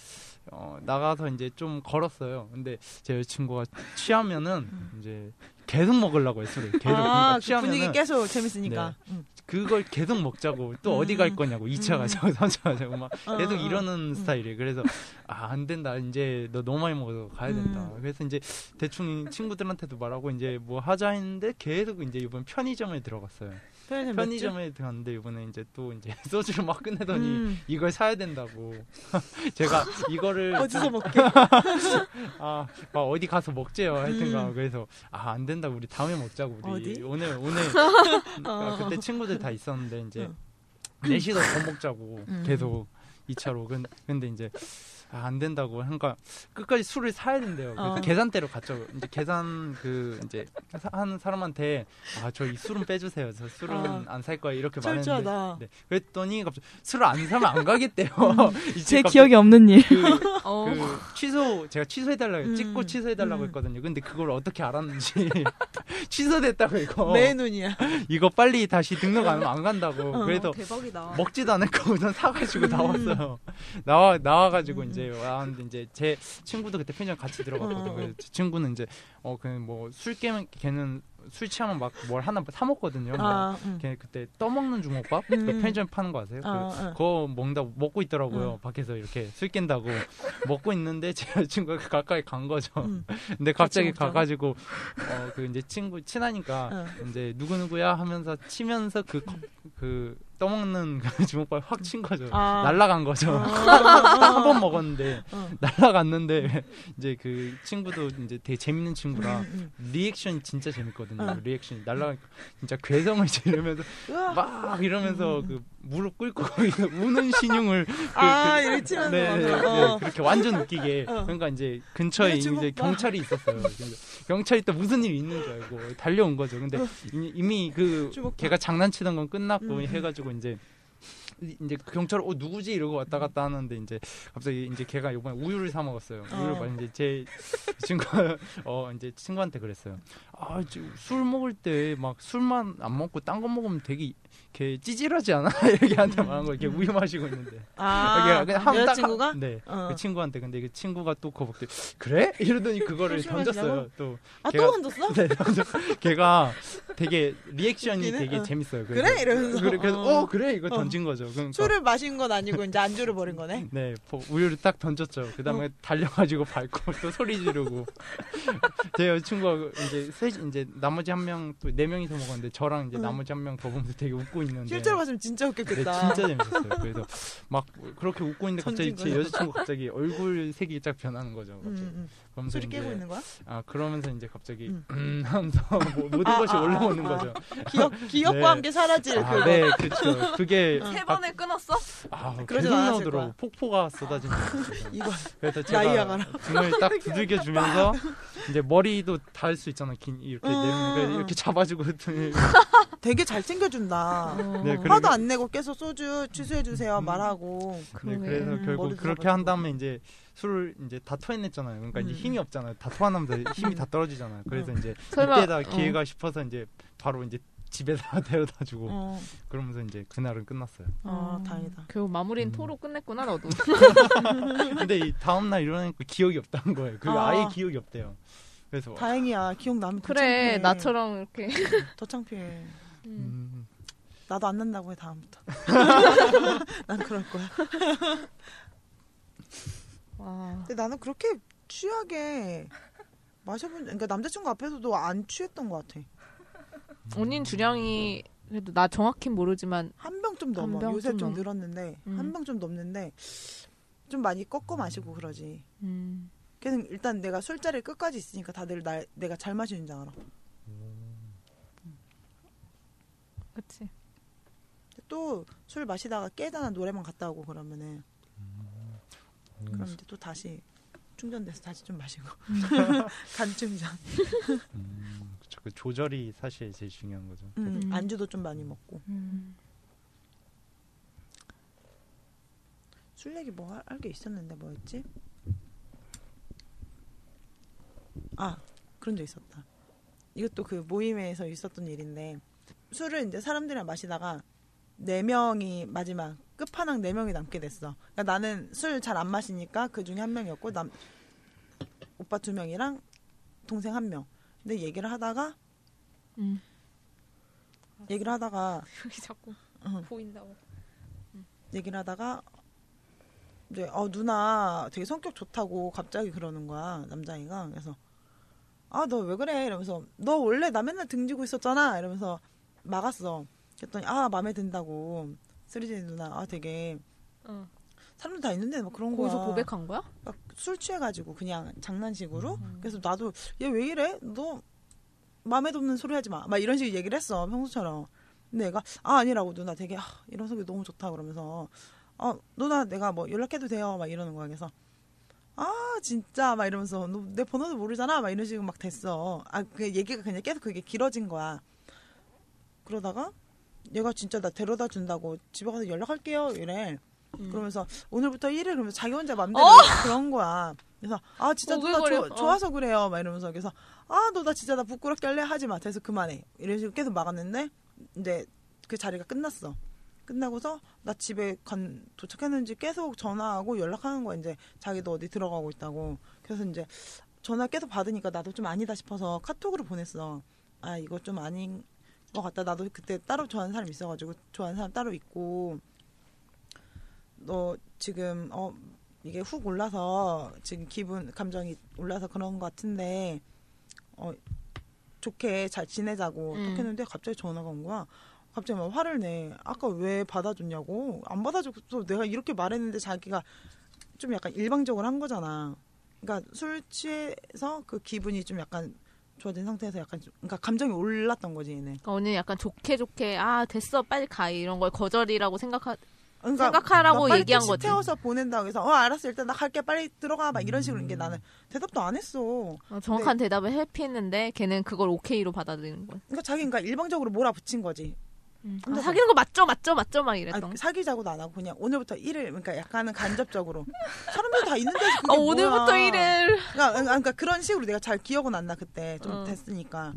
어, 나가서 이제 좀 걸었어요. 근데 제 여자친구가 취하면은 음. 이제 계속 먹으려고 했어요. 계속. 아, 그러니까 취하면은, 분위기 계속 재밌으니까. 네, 음. 그걸 계속 먹자고 또 음. 어디 갈 거냐고 이 차 음. 가자고 삼 차 가자고 막 어, 계속 이러는 음. 스타일이에요. 그래서 아, 안 된다. 이제 너 너무 많이 먹어서 가야 된다. 음. 그래서 이제 대충 친구들한테도 말하고 이제 뭐 하자 했는데 계속 이제 이번 편의점에 들어갔어요. 편의점 편의점에 갔는데 이번에 이제 또 이제 소주를 막 끝내더니 음. 이걸 사야 된다고. 제가 이거를 어디서 먹게? 아, 막 어디 가서 먹재요. 하여튼가 음. 그래서 아, 안 된다고 우리 다음에 먹자고 우리 어디? 오늘 오늘 아, 그때 친구들 다 있었는데 이제 넷이서 음. 더 먹자고 음. 계속 이 차로 근데, 근데 이제. 아, 안 된다고 하니까 끝까지 술을 사야 된대요. 그래서 어. 계산대로 갔죠. 이제 계산 그 이제 하는 사람한테 아, 저 이 술은 빼주세요. 저 술은 어. 안 살 거야 이렇게 철저하다. 말했는데 네. 그랬더니 갑자기 술을 안 사면 안 가겠대요. 음. 제 기억이 없는 일. 그, 어. 그 취소 제가 취소해달라고 음. 찍고 취소해달라고 음. 했거든요. 근데 그걸 어떻게 알았는지 취소됐다고 이거. 내 눈이야. 이거 빨리 다시 등록 안 하면 안 간다고. 어, 그래서 대박이다. 먹지도 않을 거 우선 사가지고 음. 나왔어요. 나와 나와가지고 음. 이제. 아, 근데 이제 제 친구도 그때 편의점 같이 들어갔거든요. 그래서 제 친구는 이제 어 그냥 뭐 술 깨면 걔는 술 취하면 막 뭘 하나 사 먹거든요. 아, 음. 걔 그때 떠먹는 주먹밥 음. 그 편의점 파는 거 아세요? 아, 그, 아. 그거 먹다 먹고 있더라고요. 음. 밖에서 이렇게 술 깬다고 먹고 있는데 제 친구가 가까이 간 거죠. 음. 근데 갑자기 가가지고 어 그 이제 친구 친하니까 음. 이제 누구 누구야 하면서 치면서 그 그 떠먹는 그 주먹밥 확 친 거죠. 아. 날라간 거죠. 아. 한 번 먹었는데 어. 날라갔는데 이제 그 친구도 이제 되게 재밌는 친구라 리액션이 진짜 재밌거든요. 어. 리액션이 날라가니까 진짜 괴성을 지르면서 막 이러면서 음. 그 무릎 꿇고 우는 신용을 아 이렇게 치면서 네, 네, 네, 그렇게 완전 웃기게 어. 그러니까 이제 근처에 이제 경찰이 있었어요. 경찰이 또 무슨 일이 있는 줄 알고 달려온 거죠. 근데 어. 이미 그 걔가 장난치던 건 끝났고 음. 해가지고 이제 이제 경찰 어 누구지 이러고 왔다 갔다 하는데 이제 갑자기 이제 걔가 이번에 우유를 사 먹었어요. 우유를 어. 이제 제 친구가 어 이제 친구한테 그랬어요. 아 술 먹을 때 막 술만 안 먹고 딴 거 먹으면 되게 걔 찌질하지 않아? 이렇게 한테 말한 거 이렇게 우유 마시고 있는데. 아 여자친구가? 네. 어. 그 친구한테 근데 그 친구가 또 그거 먹대. 그래? 이러더니 그거를 던졌어요. 또. 아, 걔가, 또 던졌어? 네. 걔가 되게 리액션이 웃기네? 되게 어. 재밌어요. 그래서. 그래? 이러면서. 그래, 그래서 어. 어 그래 이거 어. 던진 거죠. 그러니까. 술을 마신 건 아니고 이제 안주를 버린 거네. 네. 우유를 딱 던졌죠. 그 다음에 어. 달려가지고 밟고 또 소리 지르고. 제 여자친구가 이제 세, 이제 나머지 한 명 또 네 명이서 먹었는데 저랑 이제 음. 나머지 한 명 더 보면서 되게 웃고 있는데. 실제로 봤으면 진짜 웃겼겠다. 네, 진짜 재밌었어요. 그래서 막 그렇게 웃고 있는데 갑자기 제 여자친구 갑자기 얼굴 색이 쫙 변하는 거죠. 갑자기. 음, 음. 술이 깨고 있는 거야? 아 그러면서 이제 갑자기 음. 음 하면서 모든 아, 것이 아, 올라오는 아, 거죠. 기억 기억과 네. 함께 사라질 아, 네 그렇죠. 그게 세 번을 끊었어? 아 그러지 않았더라고. 폭포가 쏟아지는. 이거. 그래서 제가 등을 딱 두들겨 주면서 이제 머리도 닿을 수 있잖아. 긴 이렇게 내면 이렇게 잡아주고 되게 잘 챙겨준다. 네, 화도 안 내고 계속 소주 취소해 주세요 말하고. 네, 그래서 결국 그렇게 한 다음에 이제 술을 이제 다 토해냈잖아요. 그러니까 음. 이제 힘이 없잖아요. 다 토하면 힘이 다 떨어지잖아요. 그래서 이제 이때다 기회가 어. 싶어서 이제 바로 이제 집에다 데려다주고 어. 그러면서 이제 그날은 끝났어요. 아 음. 다행이다. 결국 마무리는 음. 토로 끝냈구나 너도. 근데 이 다음 날 일어나니까 기억이 없다는 거예요. 그 아. 아예 기억이 없대요. 그래서 다행이야. 기억 나면 그래 나처럼 이렇게 더 창피해. 음. 음. 나도 안 난다고 해 다음부터. 난 그럴 거야. 와. 근데 나는 그렇게 취하게 마셔본, 그러니까 남자친구 앞에서도 안 취했던 것 같아. 언니는 주량이 그래도 나 정확히 모르지만 한 병 좀 넘어. 병 요새 좀, 좀 늘었는데 음. 한 병 좀 넘는데 좀 많이 꺾어 마시고 그러지. 음. 걔는 일단 내가 술자리를 끝까지 있으니까 다들 나, 내가 잘 마시는 줄 알아. 음. 그치. 또 술 마시다가 깨다가 노래방 갔다 오고 그러면은 그럼 이제 또 다시 충전돼서 다시 좀 마시고 간충전. 음, 그쵸, 그 조절이 사실 제일 중요한 거죠. 음, 음. 안주도 좀 많이 먹고. 음. 술 얘기 뭐 할 게 있었는데 뭐였지? 아 그런 적 있었다. 이것도 그 모임에서 있었던 일인데 술을 이제 사람들이랑 마시다가 네 명이 마지막 끝판왕 네 명이 남게 됐어. 그러니까 나는 술 잘 안 마시니까 그 중에 한 명이었고 남 오빠 두 명이랑 동생 한 명. 근데 얘기를 하다가 음. 얘기를 하다가 여기 자꾸 응. 보인다고. 응. 얘기를 하다가 이제 어 누나 되게 성격 좋다고 갑자기 그러는 거야 남자애가. 그래서 아 너 왜 그래 이러면서 너 원래 나 맨날 등지고 있었잖아 이러면서 막았어. 그랬더니 아 마음에 든다고. 쓰리진 누나 아 되게 어. 사람들 다 있는데 막 그런 거야. 거기서 고백한 거야? 막 술 취해가지고 그냥 장난식으로. 음. 그래서 나도 얘 왜 이래? 너 마음에 없는 소리 하지 마. 막 이런 식으로 얘기를 했어 평소처럼. 근데 얘가 아 아니라고 누나 되게 아, 이런 소리 너무 좋다 그러면서 아 누나 내가 뭐 연락해도 돼요 막 이러는 거야. 그래서 아 진짜 막 이러면서 너 내 번호도 모르잖아 막 이런 식으로 막 됐어. 아 그 얘기가 그냥 계속 그게 길어진 거야. 그러다가 얘가 진짜 나 데려다 준다고 집에 가서 연락할게요 이래. 음. 그러면서 오늘부터 일해 그러면서 자기 혼자 맘대로 어? 그런 거야. 그래서 아 진짜 누나 조, 좋아서 그래요 막 이러면서. 그래서 아 너 나 진짜 나 부끄럽게 할래 하지 마 그래서 그만해 이런 식으로 계속 막았는데 이제 그 자리가 끝났어. 끝나고서 나 집에 간, 도착했는지 계속 전화하고 연락하는 거야. 이제 자기도 어디 들어가고 있다고. 그래서 이제 전화 계속 받으니까 나도 좀 아니다 싶어서 카톡으로 보냈어. 아 이거 좀 아닌 것 같다. 나도 그때 따로 좋아하는 사람 있어가지고 좋아하는 사람 따로 있고 너 지금 어 이게 훅 올라서 지금 기분 감정이 올라서 그런 것 같은데 어 좋게 잘 지내자고 음. 딱 했는데 갑자기 전화가 온 거야. 갑자기 막 화를 내. 아까 왜 받아줬냐고. 안 받아줬어. 내가 이렇게 말했는데 자기가 좀 약간 일방적으로 한 거잖아. 그러니까 술 취해서 그 기분이 좀 약간 좋아진 상태에서 약간 그러니까 감정이 올랐던 거지 얘네. 그러니까 언니 약간 좋게 좋게 아 됐어 빨리 가 이런 걸 거절이라고 생각하 그러니까 생각하라고 얘기한 거지. 태워서 보낸다고 해서 어 알았어 일단 나 갈게 빨리 들어가 막 이런 식으로. 이게 음. 나는 대답도 안 했어. 어, 정확한 근데, 대답을 회피했는데 걔는 그걸 오케이로 받아들이는 거야. 그러니까 자기 그러니까 일방적으로 몰아붙인 거지. 음. 아, 사귀는 거 맞죠? 맞죠? 맞죠? 막 이랬던. 아, 사귀자고도 안 하고 그냥 오늘부터 일 일 그러니까 약간은 간접적으로 사람들 다 있는데 그게 어, 뭐야. 오늘부터 일 일. 그러니까, 그러니까 그런 식으로 내가 잘 기억은 안 나 그때 좀 어. 됐으니까.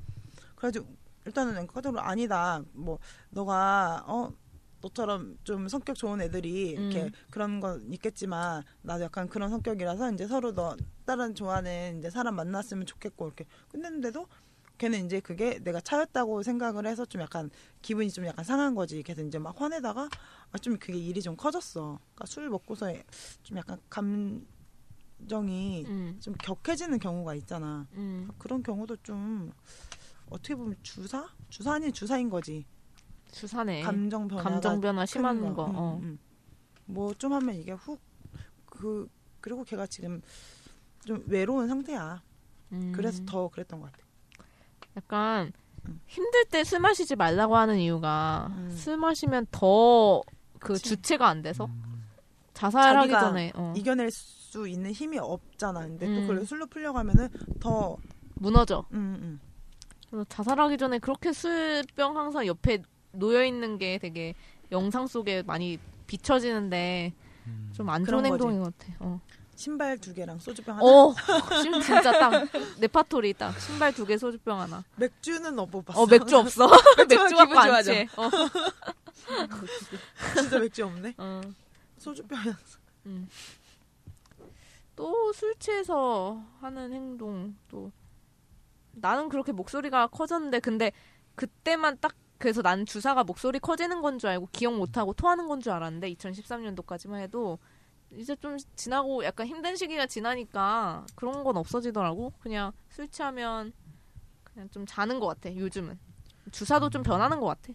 그래가지고 일단은 앵커적으로 아니다. 뭐 너가 어 너처럼 좀 성격 좋은 애들이 음. 이렇게 그런 건 있겠지만 나도 약간 그런 성격이라서 이제 서로 너 다른 좋아하는 이제 사람 만났으면 좋겠고 이렇게 끝냈는데도. 걔는 이제 그게 내가 차였다고 생각을 해서 좀 약간 기분이 좀 약간 상한 거지. 걔는 이제 막 화내다가 아 좀 그게 일이 좀 커졌어. 그러니까 술 먹고서 좀 약간 감정이 음. 좀 격해지는 경우가 있잖아. 음. 그런 경우도 좀 어떻게 보면 주사? 주사 아닌 주사인 거지. 주사네. 감정 변화. 감정 변화 심한 거. 거. 어. 응, 응. 뭐 좀 하면 이게 훅 그 그리고 걔가 지금 좀 외로운 상태야. 음. 그래서 더 그랬던 것 같아. 약간 힘들 때 술 마시지 말라고 하는 이유가 음. 술 마시면 더 그 주체가 안 돼서 음. 자살하기 전에 어. 이겨낼 수 있는 힘이 없잖아. 근데 음. 또 그걸 술로 풀려가면은 더 무너져. 음, 음. 그래서 자살하기 전에 그렇게 술병 항상 옆에 놓여 있는 게 되게 영상 속에 많이 비춰지는데 음. 좀 안 좋은 행동인 것 같아. 어. 신발 두 개랑 소주병 하나. 어, 진짜 딱 네파토리 딱 신발 두 개 소주병 하나. 맥주는 어 못 봤어. 어 맥주 없어. 맥주 갖고 안 취해. 어. 진짜 맥주 없네. 어. 소주병 하나. 음. 또 술 취해서 하는 행동 또 나는 그렇게 목소리가 커졌는데 근데 그때만 딱 그래서 난 주사가 목소리 커지는 건 줄 알고 기억 못 하고 토하는 건 줄 알았는데 이천십삼 년도까지만 해도. 이제 좀 지나고 약간 힘든 시기가 지나니까 그런 건 없어지더라고. 그냥 술 취하면 그냥 좀 자는 것 같아. 요즘은 주사도 좀 변하는 것 같아.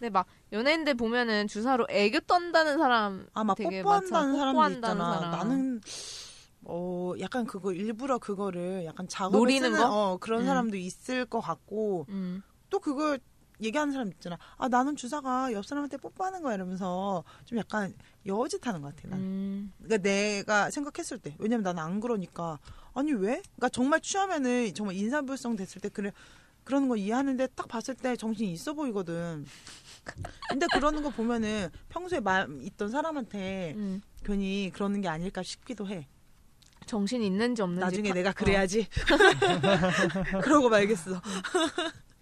근데 막 연예인들 보면은 주사로 애교 떤다는 사람 아, 막 되게 뽀뽀한다는 사람도 있잖아. 사람. 나는 어 약간 그거 일부러 그거를 약간 작업을 쓰는 어, 그런 음. 사람도 있을 것 같고 음. 또 그걸 얘기하는 사람 있잖아. 아 나는 주사가 옆 사람한테 뽀뽀하는 거야 이러면서 좀 약간 여짓하는 것 같아. 난. 음. 그러니까 내가 생각했을 때. 왜냐면 나는 안 그러니까. 아니 왜? 그러니까 정말 취하면은 정말 인사불성 됐을 때 그래 그러는 거 이해하는데 딱 봤을 때 정신이 있어 보이거든. 근데 그러는 거 보면은 평소에 마, 있던 사람한테 음. 괜히 그러는 게 아닐까 싶기도 해. 정신이 있는지 없는지. 나중에 파... 내가 그래야지. 어. 그러고 말겠어.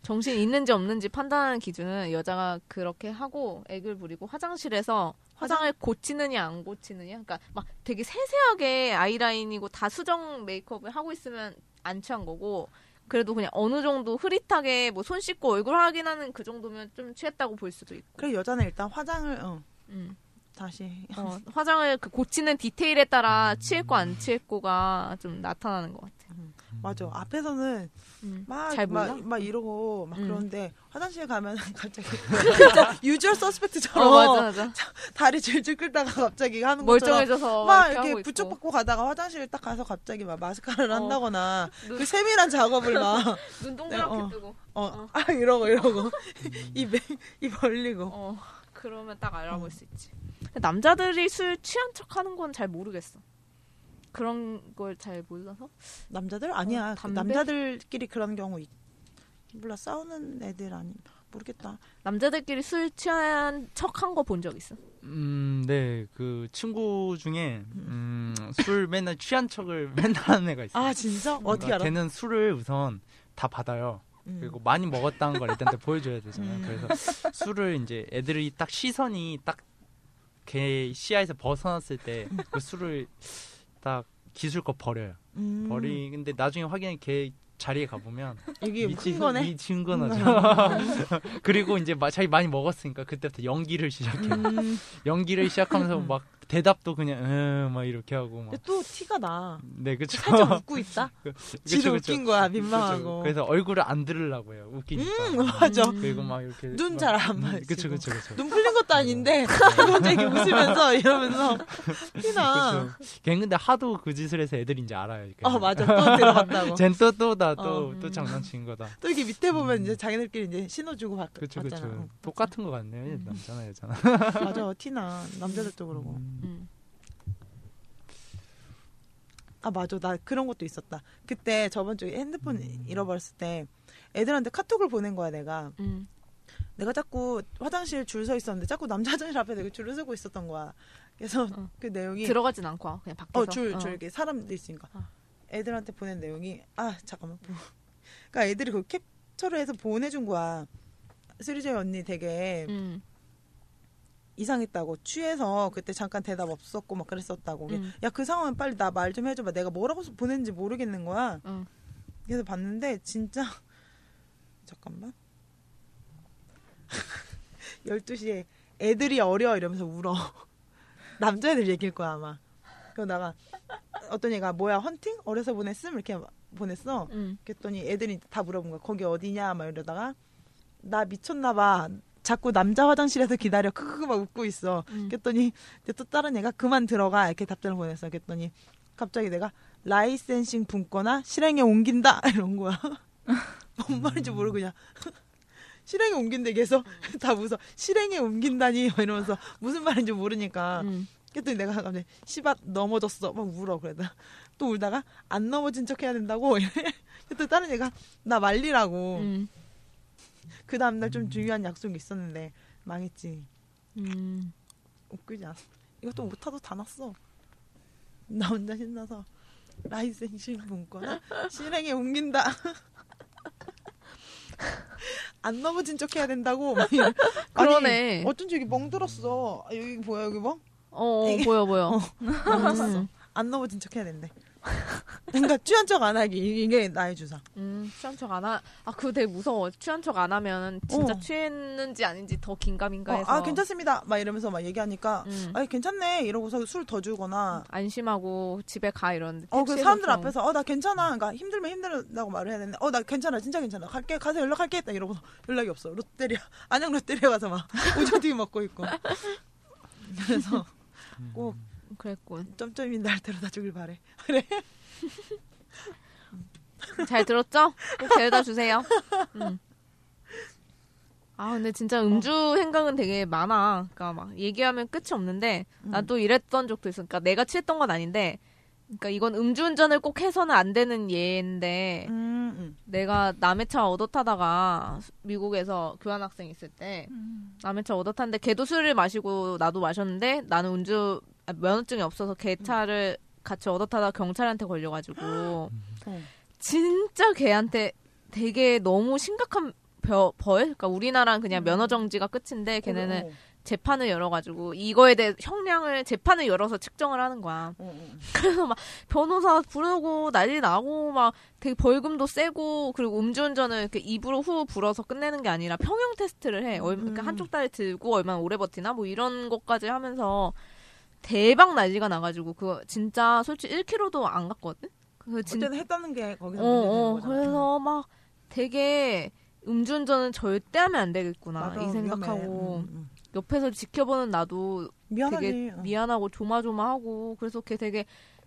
정신이 있는지 없는지 판단하는 기준은 여자가 그렇게 하고 애교를 부리고 화장실에서 화장을 화장? 고치느냐 안 고치느냐 그러니까 막 되게 세세하게 아이라인이고 다 수정 메이크업을 하고 있으면 안 취한 거고 그래도 그냥 어느 정도 흐릿하게 뭐 손 씻고 얼굴 확인하는 그 정도면 좀 취했다고 볼 수도 있고 그래 여자는 일단 화장을 어. 음. 다시 어, 화장을 그 고치는 디테일에 따라 취했고 안 취했고가 좀 나타나는 것 같아요. 음. 맞아. 앞에서는 음. 막, 막, 막 이러고 막 음. 그런데 화장실 가면 갑자기 유주얼 서스펙트처럼 어, 맞아, 맞아. 다리 질질 끌다가 갑자기 하는 멀쩡해져서 막 이렇게, 이렇게 부축받고 가다가 화장실 딱 가서 갑자기 막 마스카라를 어. 한다거나 눈... 그 세밀한 작업을 막 눈 동그랗게 어, 뜨고 어, 어. 아 이러고 이러고 입, 입 벌리고 어, 그러면 딱 알아볼 어. 수 있지. 남자들이 술 취한 척 하는 건 잘 모르겠어. 그런 걸 잘 몰라서? 남자들? 아니야. 어, 남자들끼리 그런 경우 있... 몰라. 싸우는 애들 아니 모르겠다. 남자들끼리 술 취한 척 한 거 본 적 있어? 음, 네. 그 친구 중에 음, 술 맨날 취한 척을 맨날 하는 애가 있어. 아, 진짜? 그러니까 어떻게 알아? 걔는 술을 우선 다 받아요. 음. 그리고 많이 먹었다는 걸 일단 보여줘야 되잖아요. 음. 그래서 술을 이제 애들이 딱 시선이 딱 걔 시야에서 벗어났을 때 그 술을 딱 기술껏 버려요. 음. 버리 근데 나중에 확인해 걔 자리에 가보면 이게 미친 거네. 미친 거나죠. 그리고 이제 마, 자기 많이 먹었으니까 그때부터 연기를 시작해요. 음. 연기를 시작하면서 막 대답도 그냥 음 막 이렇게 하고 막. 또 티가 나. 네 그렇죠. 살짝 웃고 있다. 그, 지도 웃긴 거야 민망하고. 그쵸. 그래서 얼굴을 안 들으려고 해요. 웃기니까. 음 맞아. 그리고 막 이렇게 눈 잘 안 맞지. 그렇죠 그렇죠 그렇죠. 눈 풀린 것도 아닌데 갑자기 웃으면서 이러면서 티나. 걔는 근데 하도 그 짓을 해서 애들이 이제 알아요. 그냥. 어 맞아 또 들어갔다고. 쟨 또 또다 또 또 장난친 거다. 또 이게 밑에 보면 음. 이제 자기들끼리 이제 신호 주고 받. 그렇죠 그렇죠. 똑같은 거 같네요. 음. 남자나 여자나. 맞아 티나 남자들도 그러고. 음. 음. 아 맞아 나 그런 것도 있었다. 그때 저번 주에 핸드폰 잃어버렸을 때 애들한테 카톡을 보낸 거야 내가. 음. 내가 자꾸 화장실 줄 서 있었는데 자꾸 남자 화장실 앞에 내가 줄을 서고 있었던 거야. 그래서 어. 그 내용이 들어가진 않고 그냥 밖에서 어, 줄, 줄 어. 이렇게 사람들 있으니까 어. 애들한테 보낸 내용이 아 잠깐만 뭐. 그러니까 애들이 그걸 캡처를 해서 보내준 거야. 쓰리제이 언니 되게 음. 이상했다고 취해서 그때 잠깐 대답 없었고 막 그랬었다고. 음. 야 그 상황은 빨리 나 말 좀 해줘봐. 내가 뭐라고 보냈는지 모르겠는 거야. 음. 그래서 봤는데 진짜 잠깐만 열두 시에 애들이 어려 이러면서 울어. 남자애들 얘기일 거야 아마. 그러다가 어떤 애가 뭐야 헌팅? 어려서 보냈음? 이렇게 보냈어. 음. 그랬더니 애들이 다 물어본 거야. 거기 어디냐? 막 이러다가 나 미쳤나 봐. 자꾸 남자 화장실에서 기다려. 크크크 막 웃고 있어. 음. 그랬더니 또 다른 애가 그만 들어가. 이렇게 답장을 보냈어. 그랬더니 갑자기 내가 라이센싱 붓거나 실행에 옮긴다. 이런 거야. 뭔 말인지 모르고 그냥 실행에 옮긴대 계속 다 웃어. 실행에 옮긴다니 이러면서 무슨 말인지 모르니까. 음. 그랬더니 내가 갑자기 씨발 넘어졌어 막 울어. 그러다 또 울다가 안 넘어진 척 해야 된다고. 그랬더니 다른 애가 나 말리라고. 음. 그 다음날 좀 중요한 약속이 있었는데 망했지. 음. 웃기지 않아? 이것도 못하도 다 났어. 나 혼자 신나서 라이센싱 문과나 실행에 옮긴다. 안 넘어진 척 해야 된다고. 아니, 그러네. 어쩐지 여기 멍들었어. 여기 보여 여기 멍? 어, 어 보여 보여. 어, 음. 안 넘어진 척 해야 된대. 그러니까 취한 척 안 하기 이게 나의 주사. 음, 취한 척 안 하. 아 그거 되게 무서워. 취한 척 안 하면 진짜 어. 취했는지 아닌지 더 긴가민가 해서. 어, 아 괜찮습니다. 막 이러면서 막 얘기하니까. 음. 아 괜찮네 이러고서 술 더 주거나. 안심하고 집에 가 이러는데. 어 그 사람들 좀... 앞에서 어 나 괜찮아. 그러니까 힘들면 힘들다고 말을 해야 되는데 어 나 괜찮아 진짜 괜찮아. 갈게 가서 연락할게 했다 이러고서 연락이 없어. 롯데리아 안양 롯데리아 가서 막 오징어튀김 먹고 있고. 그래서 꼭. 그랬군. 점점이 날 데려다 주길 바래. 그래. 잘 들었죠? 꼭 데려다 주세요. 응. 아 근데 진짜 음주 행각은 되게 많아. 그러니까 막 얘기하면 끝이 없는데 난 또 이랬던 적도 있어. 그러니까 내가 취했던 건 아닌데, 그러니까 이건 음주운전을 꼭 해서는 안 되는 예인데 음, 음. 내가 남의 차 얻어 타다가 미국에서 교환학생 있을 때 음. 남의 차 얻어 탔는데 걔도 술을 마시고 나도 마셨는데 나는 음주 아, 면허증이 없어서 걔 차를 음. 같이 얻어 타다 경찰한테 걸려가지고 음. 진짜 걔한테 되게 너무 심각한 벼, 벌? 그러니까 우리나라는 그냥 음. 면허 정지가 끝인데 걔네는 오. 재판을 열어가지고 이거에 대해 형량을 재판을 열어서 측정을 하는 거야. 어, 어. 그래서 막 변호사 부르고 난리 나고 막 되게 벌금도 세고 그리고 음주운전을 이렇게 입으로 후 불어서 끝내는 게 아니라 평형 테스트를 해. 얼, 그러니까 음. 한쪽 다리 들고 얼마나 오래 버티나 뭐 이런 것까지 하면서 대박 난리가 나가지고 그거 진짜 솔직히 일 킬로미터도 안 갔거든. 그 진... 어쨌든 했다는 게 거기서 어, 문제되는 거잖아. 그래서 막 되게 음주운전은 절대 하면 안 되겠구나 맞아, 이 생각하고. 음, 음. 옆에서 지켜보는 나도 미안하지. 되게 미안하고 조마조마하고 그래서 걔 되게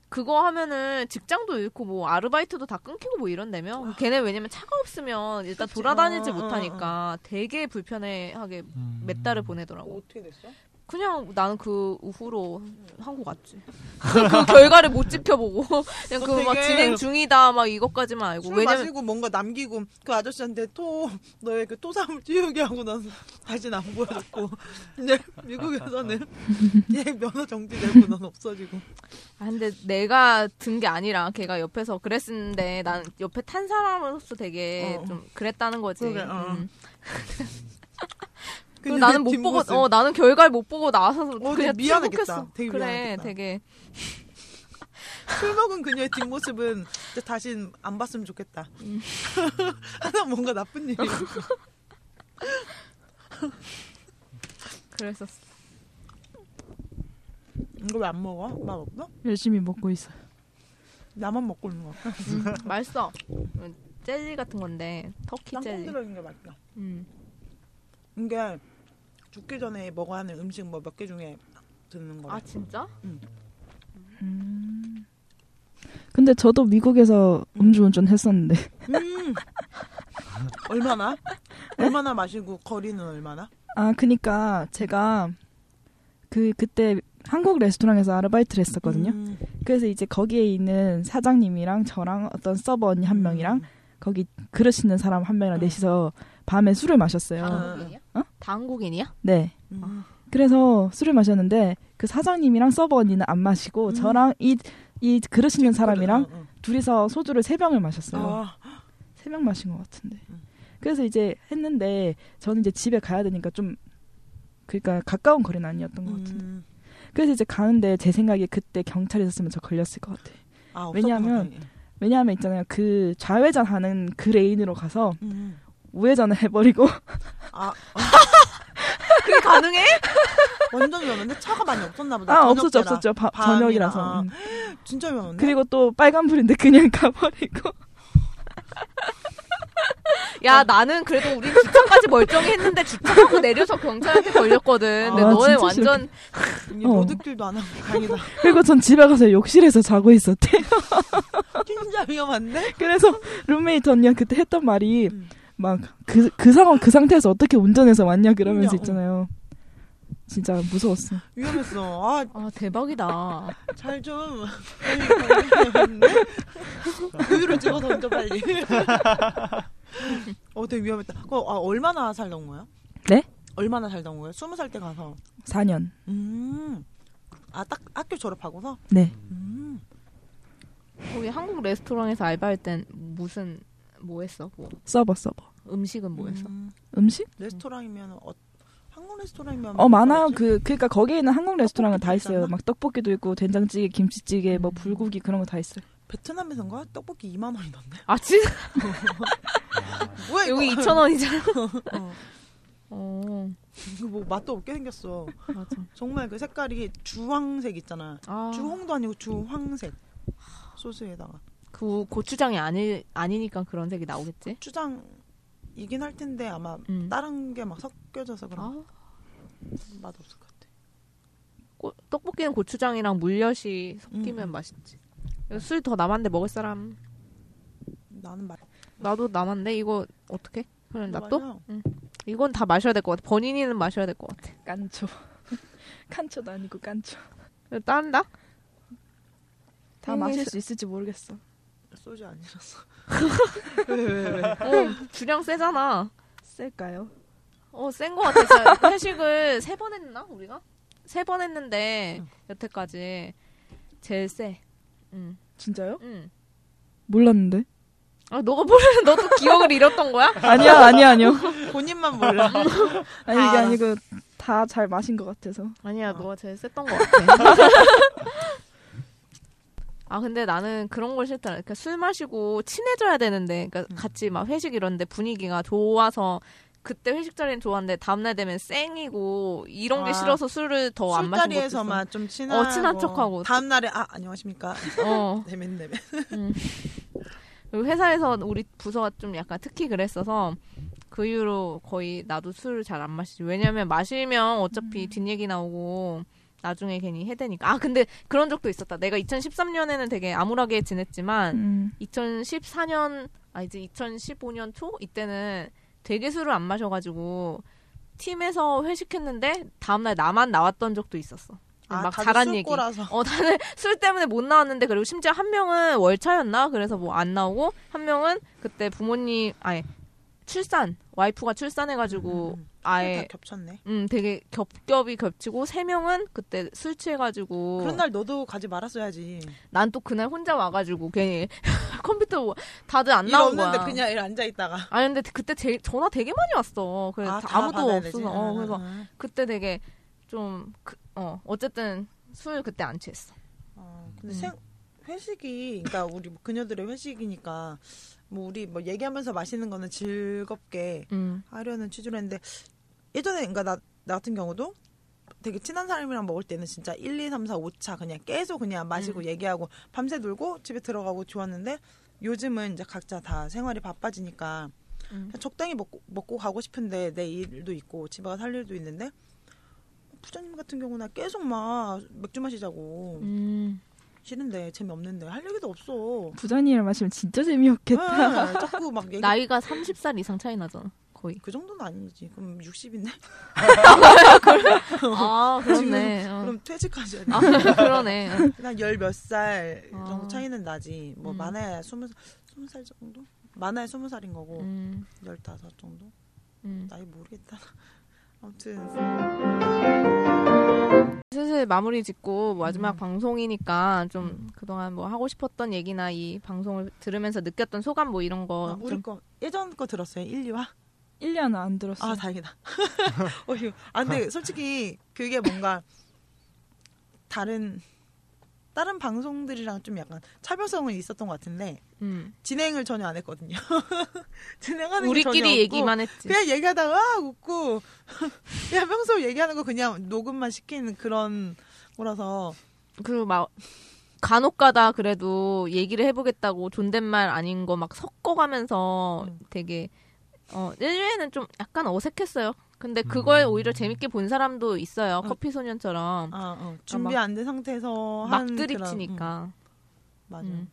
그거 하면은 직장도 잃고 뭐 아르바이트도 다 끊기고 뭐 이런다며. 아. 걔네 왜냐면 차가 없으면 일단 그치. 돌아다니지 아, 못하니까 아, 아. 되게 불편해하게 음. 몇 달을 보내더라고. 어떻게 됐어? 그냥 나는 그 후로 한국 갔지. 그 결과를 못 지켜보고 그냥 그 막 진행 중이다 막 이것까지만 알고. 술 왜냐면 마시고 뭔가 남기고 그 아저씨한테 토 너의 그 토삼을 띄우게 하고 나서 다시는 안 보여줬고. 근데 미국에서는 얘 면허 정지되고 넌 없어지고. 아 근데 내가 든 게 아니라 걔가 옆에서 그랬는데 난 옆에 탄 사람으로서 되게 어. 좀 그랬다는 거지. 그래, 어. 음. 나는 못 보고, 어, 나는 결과를 못 보고 나와서 어, 그냥 미안하겠다. 되게 그래, 미안하겠다. 되게. 술 먹은 그녀의 뒷모습은 다신 안 봤으면 좋겠다. 음. 항상 뭔가 나쁜 일이. 그랬었어. 이거 왜 안 먹어? 맛 없어? 열심히 먹고 있어. 나만 먹고 있는 거 같아. 음, 맛있어. 젤리 같은 건데, 터키 젤리. 땅콩 들어있는 게 맛있다. 음. 이게 죽기 전에 먹어야 하는 음식 뭐 몇 개 중에 드는 거예요. 아 진짜? 응. 음. 근데 저도 미국에서 음주운전 했었는데. 음. 얼마나? 얼마나 마시고 거리는 얼마나? 아 그러니까 제가 그 그때 한국 레스토랑에서 아르바이트를 했었거든요. 음. 그래서 이제 거기에 있는 사장님이랑 저랑 어떤 서버 언니 한 명이랑. 거기 그릇 씻는 사람 한 명이랑 어. 넷이서 밤에 술을 마셨어요. 다 한국인이야? 어? 다 한국인이야? 네. 음. 그래서 술을 마셨는데 그 사장님이랑 서버 언니는 안 마시고 음. 저랑 이, 이 그릇 씻는 사람이랑 어, 어. 둘이서 소주를 세 병을 마셨어요. 어. 세 병 마신 것 같은데. 음. 그래서 이제 했는데 저는 이제 집에 가야 되니까 좀 그러니까 가까운 거리는 아니었던 것 같은데. 음. 그래서 이제 가는데 제 생각에 그때 경찰이 있었으면 저 걸렸을 것 같아. 아, 왜냐하면 왜냐하면 있잖아요. 그 좌회전 하는 그 레인으로 가서 음. 우회전을 해버리고. 아, 어. 그게 가능해? 완전 위험한데 차가 많이 없었나 보다. 아 없었죠 없었죠. 바, 저녁이라서. 아, 음. 진짜 위험한데. 그리고 또 빨간불인데 그냥 가버리고. 야 어. 나는 그래도 우리 주차까지 멀쩡히 했는데 주차하고 내려서 경찰한테 걸렸거든. 근데 아, 너네 완전 로드킬도 안 하고 다행이다. 그리고 전 집에 가서 욕실에서 자고 있었대요. 진짜 위험한데? 그래서 룸메이트 언니가 그때 했던 말이 음. 막 그 그 상황 그 상태에서 어떻게 운전해서 왔냐 그러면서 야, 있잖아요. 어. 진짜 무서웠어. 위험했어. 아, 아 대박이다. 잘 좀. 우유를 집어서 얹어 빨리. 어, 되게 위험했다. 그 아, 얼마나 살다 온 거야? 네? 얼마나 살다 온 거야? 스무 살 때 가서. 사 년. 음. 아, 딱 학교 졸업하고서? 네. 음. 거기 한국 레스토랑에서 알바할 땐 무슨 뭐 했어? 뭐? 서버 서버. 음식은 뭐 했어? 음. 음식? 레스토랑이면 어 한국 레스토랑이면 어 많아요. 그 그러니까 거기에 있는 한국 레스토랑은 다 있어요. 있잖아? 막 떡볶이도 있고 된장찌개, 김치찌개, 음. 뭐 불고기 그런 거 다 있어요. 베트남에선가 떡볶이 이만 원이던데. 아 진짜? 왜 여기 이천 원이잖아. 어. 어. 이거 뭐 맛도 없게 생겼어. 맞아. 정말 그 색깔이 주황색 있잖아. 아. 주홍도 아니고 주황색 소스에다가. 그 고추장이 아니 아니니까 그런 색이 나오겠지. 고추장. 이긴 할 텐데 아마 음. 다른 게 막 섞여져서 그런 아. 맛 없을 것 같아. 고, 떡볶이는 고추장이랑 물엿이 섞이면 음. 맛있지. 술 더 남았는데 먹을 사람? 나는 말. 나도 남았는데 이거 어떻게? 그럼 나 또? 응. 이건 다 마셔야 될 것 같아. 버니니는 마셔야 될 것 같아. 깐초. 깐초도 아니고 깐초. 딴다? 다 음, 마실 수 있을지 모르겠어. 소주 아니라서. 왜, 왜, 왜. 어, 주량 세잖아. 셀까요? 어, 센 거 같아. 회식을 세 번 했나, 우리가? 세 번 했는데, 응. 여태까지. 제일 세. 응. 진짜요? 응. 몰랐는데? 아, 너가 모르는, 너도 기억을 잃었던 거야? 아니야, 아니야, 아니요. 본인만 몰라. 아니, 이게 아니고, 다 잘 마신 것 같아서. 아니야, 어. 너가 제일 셌던 것 같아. 아 근데 나는 그런 걸 싫더라. 그러니까 술 마시고 친해져야 되는데, 그러니까 음. 같이 막 회식 이런데 분위기가 좋아서 그때 회식 자리는 좋았는데 다음날 되면 쌩이고 이런 게 아, 싫어서 술을 더 안 마시는 거지. 술자리에서만 좀 친하고. 어, 친한 척하고. 다음날에 아 안녕하십니까. 어. 내면 내면. 음. 그리고 회사에서 우리 부서가 좀 약간 특히 그랬어서 그 이후로 거의 나도 술을 잘 안 마시지. 왜냐면 마시면 어차피 음. 뒷얘기 나오고. 나중에 괜히 해대니까. 아 근데 그런 적도 있었다. 내가 이천십삼 년에는 되게 암울하게 지냈지만 음. 이천십사 년 아 이제 이천십오 년 초 이때는 되게 술을 안 마셔가지고 팀에서 회식했는데 다음날 나만 나왔던 적도 있었어. 아, 막 잘한 얘기. 꼬라서. 어 다들 술 때문에 못 나왔는데 그리고 심지어 한 명은 월차였나 그래서 뭐 안 나오고 한 명은 그때 부모님 아예 출산 와이프가 출산해가지고 음. 아예 다 겹쳤네. 음, 되게 겹겹이 겹치고 세 명은 그때 술 취해가지고. 그런 날 너도 가지 말았어야지. 난 또 그날 혼자 와가지고 괜히 컴퓨터 다들 안 나온 거야. 일 없는데 그냥 앉아 있다가. 아니 근데 그때 제, 전화 되게 많이 왔어. 그래서 아, 아무도 없어서. 어, 그래서 그때 되게 좀 그, 어, 어쨌든 술 그때 안 취했어. 어, 근데 음. 생, 회식이 그러니까 우리 그녀들의 회식이니까. 뭐 우리 뭐 얘기하면서 마시는 거는 즐겁게 음. 하려는 취지로 했는데 예전에 그러니까 나, 나 같은 경우도 되게 친한 사람이랑 먹을 때는 진짜 일, 이, 삼, 사, 오 차 그냥 계속 그냥 마시고 음. 얘기하고 밤새 놀고 집에 들어가고 좋았는데 요즘은 이제 각자 다 생활이 바빠지니까 음. 적당히 먹고, 먹고 가고 싶은데 내 일도 있고 집에 가서 할 일도 있는데 부장님 같은 경우는 계속 막 맥주 마시자고 음. 싫은데 재미없는데 할 얘기도 없어. 부장님을 마시면 진짜 재미없겠다. 네, 자꾸 막 얘기... 나이가 서른 살 이상 차이 나잖아. 거의. 그 정도는 아니지. 그럼 육십인데? 아 그렇네. 어. 그럼 퇴직하셔야 돼. 아, 그러네. 난 열 몇 살 정도 차이는 나지. 뭐 음. 많아야 스무 살 정도? 만화에 스무 살인 거고 음. 열다섯 정도? 음. 나이 모르겠다. 아무튼 슬슬 마무리 짓고 마지막 음. 방송이니까 좀 음. 그동안 뭐 하고 싶었던 얘기나 이 방송을 들으면서 느꼈던 소감 뭐 이런 거. 아, 우리 거 예전 거 들었어요? 일, 이 화? 일, 이 화는 안 들었어요. 아, 다행이다. 어휴. 아, 근데 솔직히 그게 뭔가 다른 다른 방송들이랑 좀 약간 차별성은 있었던 것 같은데 음. 진행을 전혀 안 했거든요. 진행하는 게 전혀 없고 우리끼리 얘기만 했지. 그냥 얘기하다가 웃고 그냥 평소 얘기하는 거 그냥 녹음만 시키는 그런 거라서. 그리고 막 간혹가다 그래도 얘기를 해보겠다고 존댓말 아닌 거 막 섞어가면서 음. 되게 어, 일주일에는 좀 약간 어색했어요. 근데 그걸 음. 오히려 재밌게 본 사람도 있어요. 어. 커피소년처럼. 아, 어. 준비 안 된 상태에서 막 들이치니까. 음. 맞아요. 음.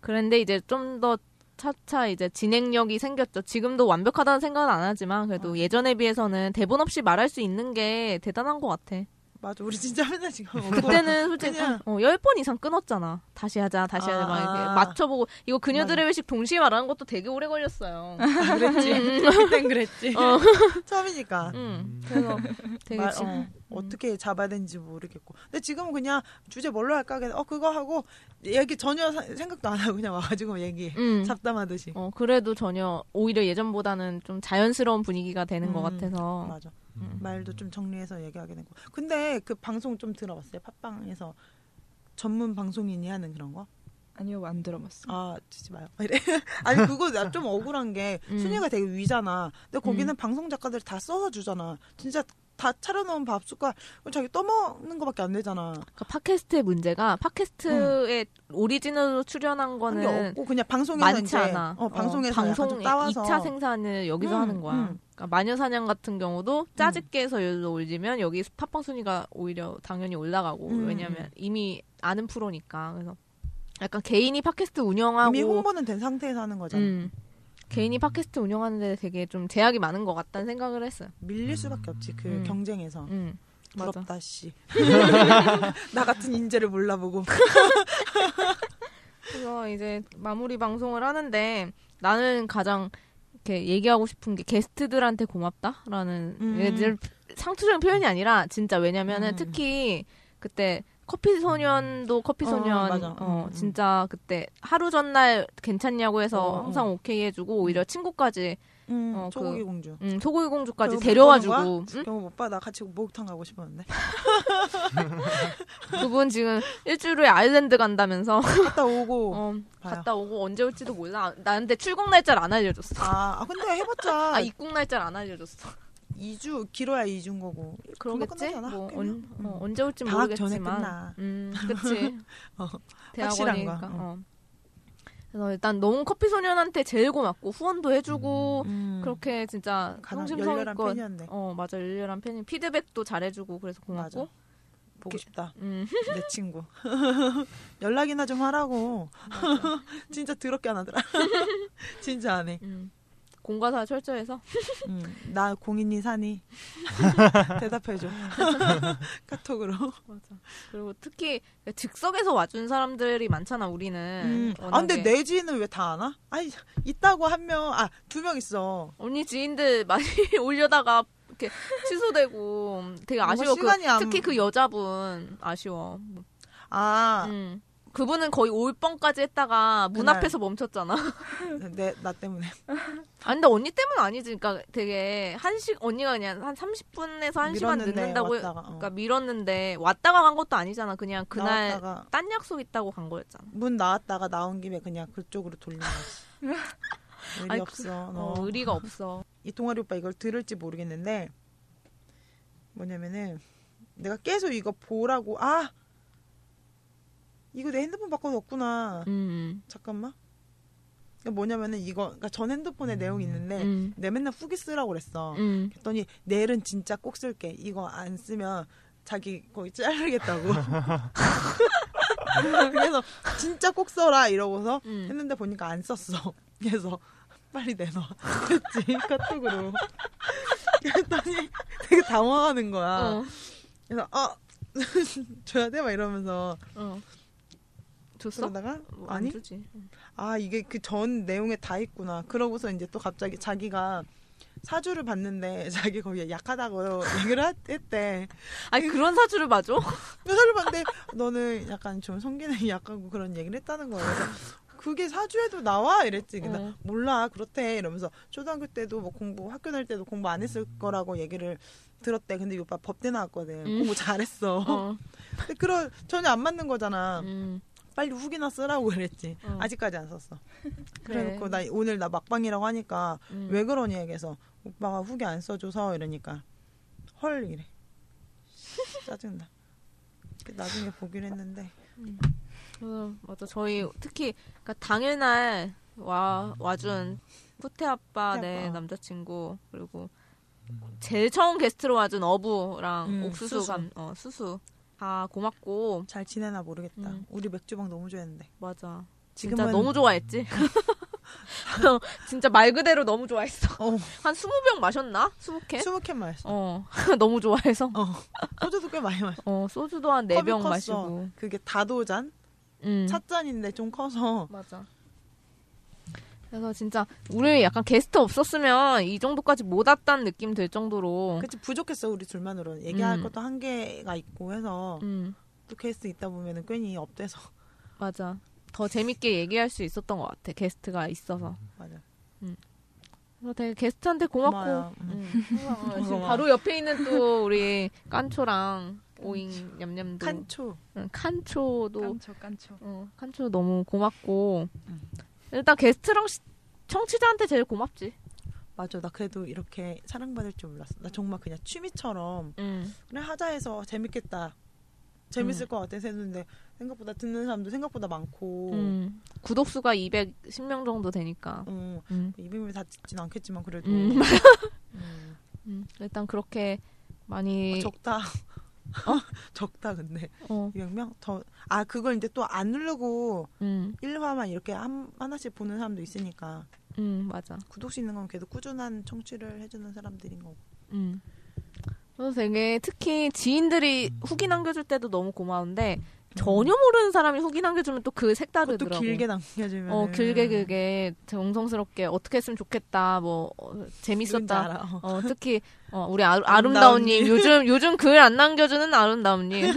그런데 이제 좀 더 차차 이제 진행력이 생겼죠. 지금도 완벽하다는 생각은 안 하지만 그래도 어. 예전에 비해서는 대본 없이 말할 수 있는 게 대단한 것 같아. 맞아. 우리 진짜 맨날 지금 그때는 솔직히 어, 열 번 이상 끊었잖아. 다시 하자, 다시 아, 하자. 막 이렇게 맞춰보고. 이거 그녀들의 맞아. 회식 동시에 말하는 것도 되게 오래 걸렸어요. 아, 그랬지. 그땐 그랬지. 어. 처음이니까. 응. 그래서 되게 말, 지금. 어, 음. 어떻게 잡아야 되는지 모르겠고. 근데 지금은 그냥 주제 뭘로 할까? 어, 그거 하고 얘기 전혀 사, 생각도 안 하고 그냥 와가지고 얘기 음. 잡담하듯이. 어, 그래도 전혀 오히려 예전보다는 좀 자연스러운 분위기가 되는 음. 것 같아서. 맞아. 음. 말도 좀 정리해서 얘기하게 된 거. 근데 그 방송 좀 들어봤어요? 팟빵에서 전문 방송인이 하는 그런 거? 아니요, 안 들어봤어요. 아, 듣지 마요. 이래. 아니 그거 나 좀 억울한 게 음. 순위가 되게 위잖아. 근데 거기는 음. 방송 작가들 다 써서 주잖아. 진짜 다 차려놓은 밥숟갈 자기 떠먹는 거밖에 안 되잖아. 그러니까 팟캐스트의 문제가 팟캐스트에 응. 오리지널로 출연한 거는 없고 그냥 방송에서 많지 이제, 않아. 어, 방송에서 어, 방송 따와서 이 차 생산을 여기서 응, 하는 거야. 응. 그러니까 마녀사냥 같은 경우도 짜집게에서 응. 여기서 올리면 여기 팟빵 순위가 오히려 당연히 올라가고 응. 왜냐하면 이미 아는 프로니까. 그래서 약간 개인이 팟캐스트 운영하고 이미 홍보는 된 상태에서 하는 거잖아. 응. 개인이 팟캐스트 운영하는데 되게 좀 제약이 많은 것 같다는 생각을 했어요. 밀릴 수밖에 없지 그 음. 경쟁에서. 음. 부럽다 씨. 나 같은 인재를 몰라보고. 그래서 이제 마무리 방송을 하는데 나는 가장 이렇게 얘기하고 싶은 게 게스트들한테 고맙다라는 음. 얘들 상투적인 표현이 아니라 진짜 왜냐면은 음. 특히 그때. 커피소년도 커피소년 어, 어, 음. 진짜 그때 하루 전날 괜찮냐고 해서 어, 항상 어. 오케이 해주고 오히려 친구까지 음, 어, 소고기 그, 공주 음, 소고기 공주까지 데려와주고 응? 경호 오빠 나 같이 목욕탕 가고 싶었는데 그분 지금 일주일에 아일랜드 간다면서 갔다 오고 어, 갔다 오고 언제 올지도 몰라. 나 근데 출국 날짜를 안 알려줬어. 아, 아 근데 해봤자 아 입국 날짜를 안 알려줬어. 이 주 길어야 이 주인 거고. 그러겠지. 뭐 언, 어, 언제 올지 모르겠지만. 음, 그렇지. 어, 대학원이니까. 어. 어. 그래서 일단 너무 커피 소년한테 제일 고맙고 후원도 해주고 음. 그렇게 진짜 성심성의껏. 어 맞아 열렬한 팬이 피드백도 잘해주고 그래서 고맙고. 맞아. 보고 싶다. 음. 내 친구. 연락이나 좀 하라고. 진짜 더럽게 안 하더라. 진짜 안 해. 음. 공과사 철저해서 음, 나 공인이 사니 대답해줘 카톡으로. 맞아. 그리고 특히 즉석에서 와준 사람들이 많잖아 우리는. 음. 아 근데 내 지인은 왜 다 안 와? 아니 있다고 한 명, 아 두 명 있어. 언니 지인들 많이 올려다가 이렇게 취소되고 되게 아쉬워. 그, 안... 특히 그 여자분 아쉬워. 아. 음. 그분은 거의 올 뻔까지 했다가 문 그날. 앞에서 멈췄잖아. 내, 나 때문에. 아 근데 언니 때문 아니지. 그러니까 되게 한시 언니가 그냥 한 삼십 분에서 한 시간 늦는다고 왔다가, 어. 그러니까 밀었는데 왔다가 간 것도 아니잖아. 그냥 그날 나왔다가, 딴 약속 있다고 간 거였잖아. 문 나왔다가 나온 김에 그냥 그쪽으로 돌린 거지. 의리 아니, 없어. 그, 너. 어, 의리가 없어. 이 동아리 오빠 이걸 들을지 모르겠는데 뭐냐면은 내가 계속 이거 보라고 아 이거 내 핸드폰 바꿔뒀구나. 음. 잠깐만. 그러니까 뭐냐면은 이거 그러니까 전 핸드폰에 음. 내용이 있는데 음. 내가 맨날 후기 쓰라고 그랬어. 음. 그랬더니 내일은 진짜 꼭 쓸게. 이거 안 쓰면 자기 거의 자르겠다고. 그래서 진짜 꼭 써라 이러고서 음. 했는데 보니까 안 썼어. 그래서 빨리 내놔. 그랬지 카톡으로. 그랬더니 되게 당황하는 거야. 어. 그래서 어 줘야 돼? 막 이러면서. 어. 줬어? 그러다가 뭐 아니? 안 주지. 아, 이게 그 전 내용에 다 있구나. 그러고서 이제 또 갑자기 자기가 사주를 봤는데 자기 거기에 약하다고 얘기를 했대. 아니 그런 사주를 봐줘? 사주를 봤는데 너는 약간 좀 성기능이 약하고 그런 얘기를 했다는 거예요. 그래서 그게 사주에도 나와? 이랬지. 근데 어. 몰라 그렇대 이러면서 초등학교 때도 뭐 공부 학교 다닐 때도 공부 안 했을 거라고 얘기를 들었대. 근데 이 오빠 법대 나왔거든. 음. 공부 잘했어. 어. 근데 그런 전혀 안 맞는 거잖아. 음. 빨리 후기나 쓰라고 그랬지. 어. 아직까지 안 썼어. 그래. 그래놓고 나 오늘 나 막방이라고 하니까 음. 왜 그러니 얘기해서 오빠가 후기 안 써줘서 이러니까 헐 이래. 짜증나. 나중에 보기로 했는데. 음. 어, 맞아. 저희 특히 그러니까 당일날 와 와준 후퇴 아빠 내 남자친구 그리고 제일 처음 게스트로 와준 어부랑 음, 옥수수 감 어 수수 다 고맙고 잘 지내나 모르겠다. 음. 우리 맥주방 너무 좋아했는데. 맞아. 지금은... 진짜 너무 좋아했지. 진짜 말 그대로 너무 좋아했어. 어. 한 스무 병 마셨나? 스무 캔? 스무 캔 마셨어. 어. 너무 좋아해서. 어. 소주도 꽤 많이 마셨어. 어, 소주도 한 네 병 마시고. 그게 다도잔? 음. 찻잔인데 좀 커서. 맞아. 그래서 진짜 우리 약간 게스트 없었으면 이 정도까지 못 왔다는 느낌 들 정도로. 그치, 부족했어. 우리 둘만으로는. 얘기할 음. 것도 한계가 있고 해서 음. 또 게스트 있다 보면은 괜히 업돼서. 맞아. 더 재밌게 얘기할 수 있었던 것 같아. 게스트가 있어서. 맞아. 음. 그래서 되게 게스트한테 고맙고. 음. 고마워. 바로 옆에 있는 또 우리 깐초랑 오잉 냠냠도. 깐초. 응, 깐초도. 깐초, 깐초. 어, 깐초 너무 고맙고. 음. 일단 게스트랑 시, 청취자한테 제일 고맙지. 맞아. 나 그래도 이렇게 사랑받을 줄 몰랐어. 나 정말 그냥 취미처럼 음. 그냥 하자 해서 재밌겠다. 재밌을 음. 것 같아서 했는데 생각보다 듣는 사람도 생각보다 많고 음. 구독수가 이백십 명 정도 되니까 음. 음. 이백 명 다 듣진 않겠지만 그래도 음. 음. 음. 일단 그렇게 많이 어, 적다 어? 적다 근데 어. 이백 명? 더... 아 그걸 이제 또 안 누르고 음. 일 화만 이렇게 한, 하나씩 보는 사람도 있으니까 음, 맞아. 구독수 있는 건 그래도 꾸준한 청취를 해주는 사람들인 거고 음. 그래서 되게 특히 지인들이 후기 남겨줄 때도 너무 고마운데 전혀 모르는 사람이 후기 남겨주면 또 그 색다르더라고. 또 길게 남겨주면. 어 길게 길게 정성스럽게 어떻게 했으면 좋겠다. 뭐 어, 재밌었다. 어. 어, 특히 어, 우리 아루, 아름다운님 요즘 요즘 글 안 남겨주는 아름다운님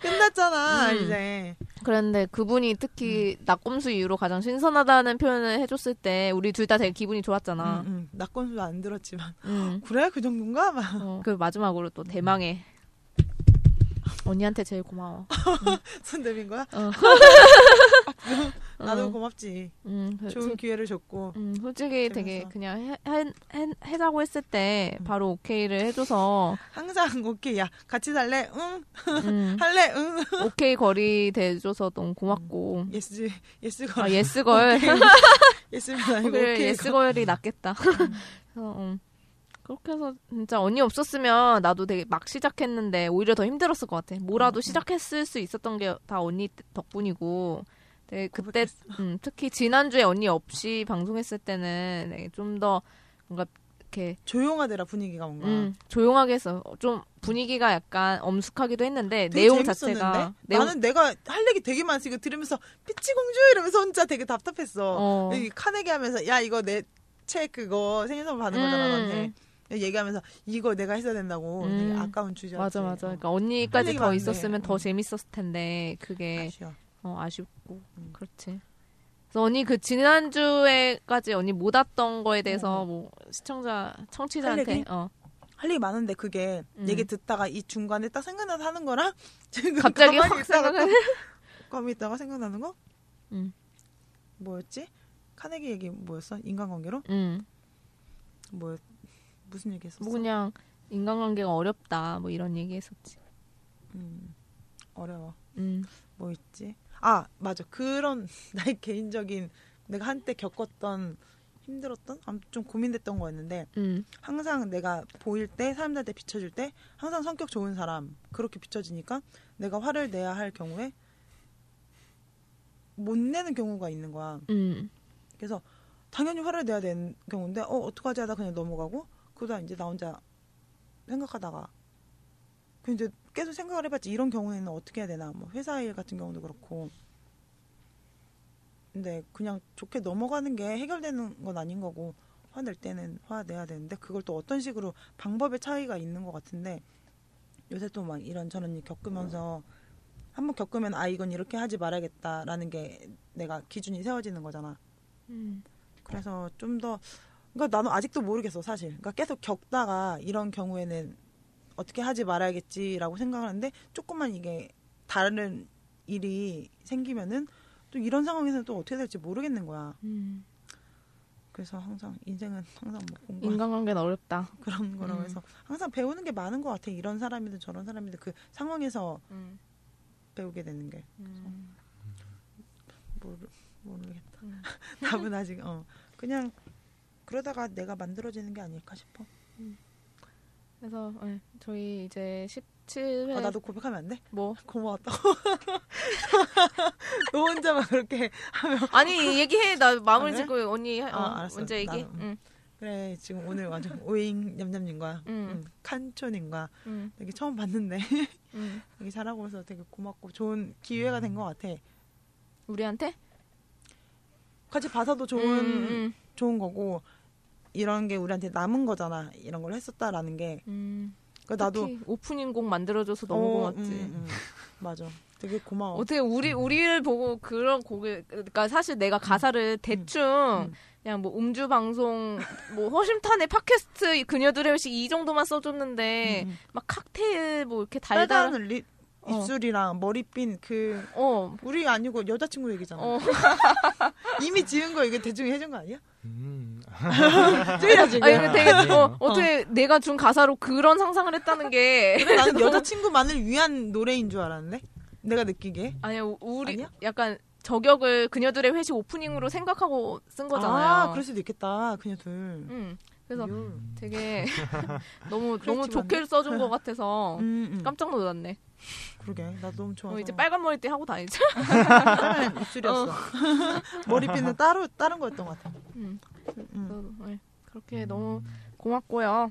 끝났잖아 음. 이제. 그런데 그분이 특히 음. 낙검수 이후로 가장 신선하다는 표현을 해줬을 때 우리 둘 다 되게 기분이 좋았잖아. 음, 음. 낙검수도 안 들었지만 음. 그래 그 정도인가? 어, 그 마지막으로 또 대망의. 언니한테 제일 고마워. 응. 손 내민 거야? 어. 나도 응. 고맙지. 응, 그, 좋은 제, 기회를 줬고. 응, 솔직히 재밌어. 되게 그냥 해, 해, 해, 해자고 했을 때 응. 바로 오케이를 해줘서. 항상 오케이. 야 같이 살래? 응. 응. 할래? 응. 오케이 거리 대줘서 너무 고맙고. 응. 예스, 예스걸. 아, 예스걸. 예스면 아니고 오케이. 예스걸이 낫겠다. 응. 그래서, 응. 그렇게 해서 진짜 언니 없었으면 나도 되게 막 시작했는데 오히려 더 힘들었을 것 같아. 뭐라도 어, 시작했을 수 있었던 게 다 언니 덕분이고 되게 그때 음, 특히 지난주에 언니 없이 방송했을 때는 좀 더 뭔가 이렇게 조용하더라 분위기가 뭔가 음, 조용하게 해서 좀 분위기가 약간 엄숙하기도 했는데 내용 재밌었는데? 자체가 내용... 나는 내가 할 얘기 되게 많아서 이거 들으면서 피치공주 이러면서 혼자 되게 답답했어. 어. 카네기 하면서 야 이거 내 책 그거 생일 선물 받은 음. 거잖아 너한테. 얘기하면서 이거 내가 했어야 된다고 음. 아까운 주제였지. 맞아 맞아. 그러니까 언니까지 더 있었으면 어. 더 재밌었을 텐데 그게 아쉬워. 어, 아쉽고 음. 그렇지. 그래서 언니 그 지난주에까지 언니 못 왔던 거에 대해서 어. 뭐 시청자 청취자한테 할 얘기? 어. 할 얘기 많은데 그게 음. 얘기 듣다가 이 중간에 딱 생각나서 하는 거랑 지금 갑자기 가만히 있다가 생각나는... 가만히 있다가 생각나는 거? 음. 뭐였지? 카네기 얘기 뭐였어? 인간관계로? 음. 뭐였 무슨 얘기했었어? 뭐 그냥 인간관계가 어렵다 뭐 이런 얘기했었지. 음 어려워. 음 뭐 있지? 아 맞아 그런 나의 개인적인 내가 한때 겪었던 힘들었던 좀 고민됐던 거였는데 음. 항상 내가 보일 때 사람들한테 비춰줄 때 항상 성격 좋은 사람 그렇게 비춰지니까 내가 화를 내야 할 경우에 못 내는 경우가 있는 거야. 음 그래서 당연히 화를 내야 되는 경우인데 어 어떡하지 하다 그냥 넘어가고. 그러다 이제 나 혼자 생각하다가 근데 계속 생각을 해봤지 이런 경우에는 어떻게 해야 되나 뭐 회사 일 같은 경우도 그렇고 근데 그냥 좋게 넘어가는 게 해결되는 건 아닌 거고 화낼 때는 화내야 되는데 그걸 또 어떤 식으로 방법의 차이가 있는 것 같은데 요새 또 막 이런저런 일 겪으면서 한번 겪으면 아 이건 이렇게 하지 말아야겠다라는 게 내가 기준이 세워지는 거잖아. 음. 그래서 좀 더 그러니까 나는 아직도 모르겠어 사실. 그러니까 계속 겪다가 이런 경우에는 어떻게 하지 말아야겠지라고 생각하는데 조금만 이게 다른 일이 생기면은 또 이런 상황에서는 또 어떻게 될지 모르겠는 거야. 음. 그래서 항상 인생은 항상 뭐 공부 인간관계는 어렵다 그런 거라고 음. 해서 항상 배우는 게 많은 것 같아. 이런 사람이든 저런 사람이든 그 상황에서 음. 배우게 되는 게 음. 모르 모르겠다. 음. 답은 아직 어 그냥 그러다가 내가 만들어지는 게 아닐까 싶어. 음. 그래서 네, 저희 이제 십칠 회 아, 나도 고백하면 안 돼? 뭐? 고마웠다고. 너 혼자만 그렇게 하면 아니 얘기해. 나 마무리 짓고 그래? 언니 어, 아, 알았어. 먼저 얘기해. 나는, 응. 그래 지금 오늘 완전 오잉 냠냠님과 응. 응. 칸촌님과 응. 되게 처음 봤는데 응. 되게 잘하고 있어서 되게 고맙고 좋은 기회가 된 것 같아. 우리한테? 같이 봐서도 좋은 음. 좋은 거고 이런 게 우리한테 남은 거잖아. 이런 걸 했었다라는 게. 음, 그러니까 나도 오프닝 곡 만들어줘서 너무 어, 고맙지. 음, 음. 맞아. 되게 고마워. 어떻게 우리 우리를 보고 그런 곡을 그러니까 사실 내가 가사를 대충 음. 그냥 뭐 음주 방송 뭐 허심탄회 팟캐스트 그녀들의 회식 이 정도만 써줬는데 음. 막 칵테일 뭐 이렇게 달달한 립 입술이랑 어. 머리핀 그 어. 우리 아니고 여자친구 얘기잖아. 어. 이미 지은 거 이게 대충 해준 거 아니야? 음. 쭈이라 쭈이라. 아니, 되게 어, 어떻게 어. 내가 준 가사로 그런 상상을 했다는 게 그래, 나는 여자친구만을 위한 노래인 줄 알았는데 내가 느끼게. 아니야 우리 아니야? 약간 저격을 그녀들의 회식 오프닝으로 생각하고 쓴 거잖아요. 아 그럴 수도 있겠다. 그녀들. 음. 그래서 요. 되게 너무 너무 좋게 써준 것 같아서 음, 음. 깜짝 놀랐네. 그러게 나 너무 좋아서 어, 이제 빨간 머리띠 하고 다니자. 빨간 입술이었어. 어. 머리핀은 따로 다른 거였던 것 같아. 음. 음. 네, 그렇게 음. 너무 고맙고요.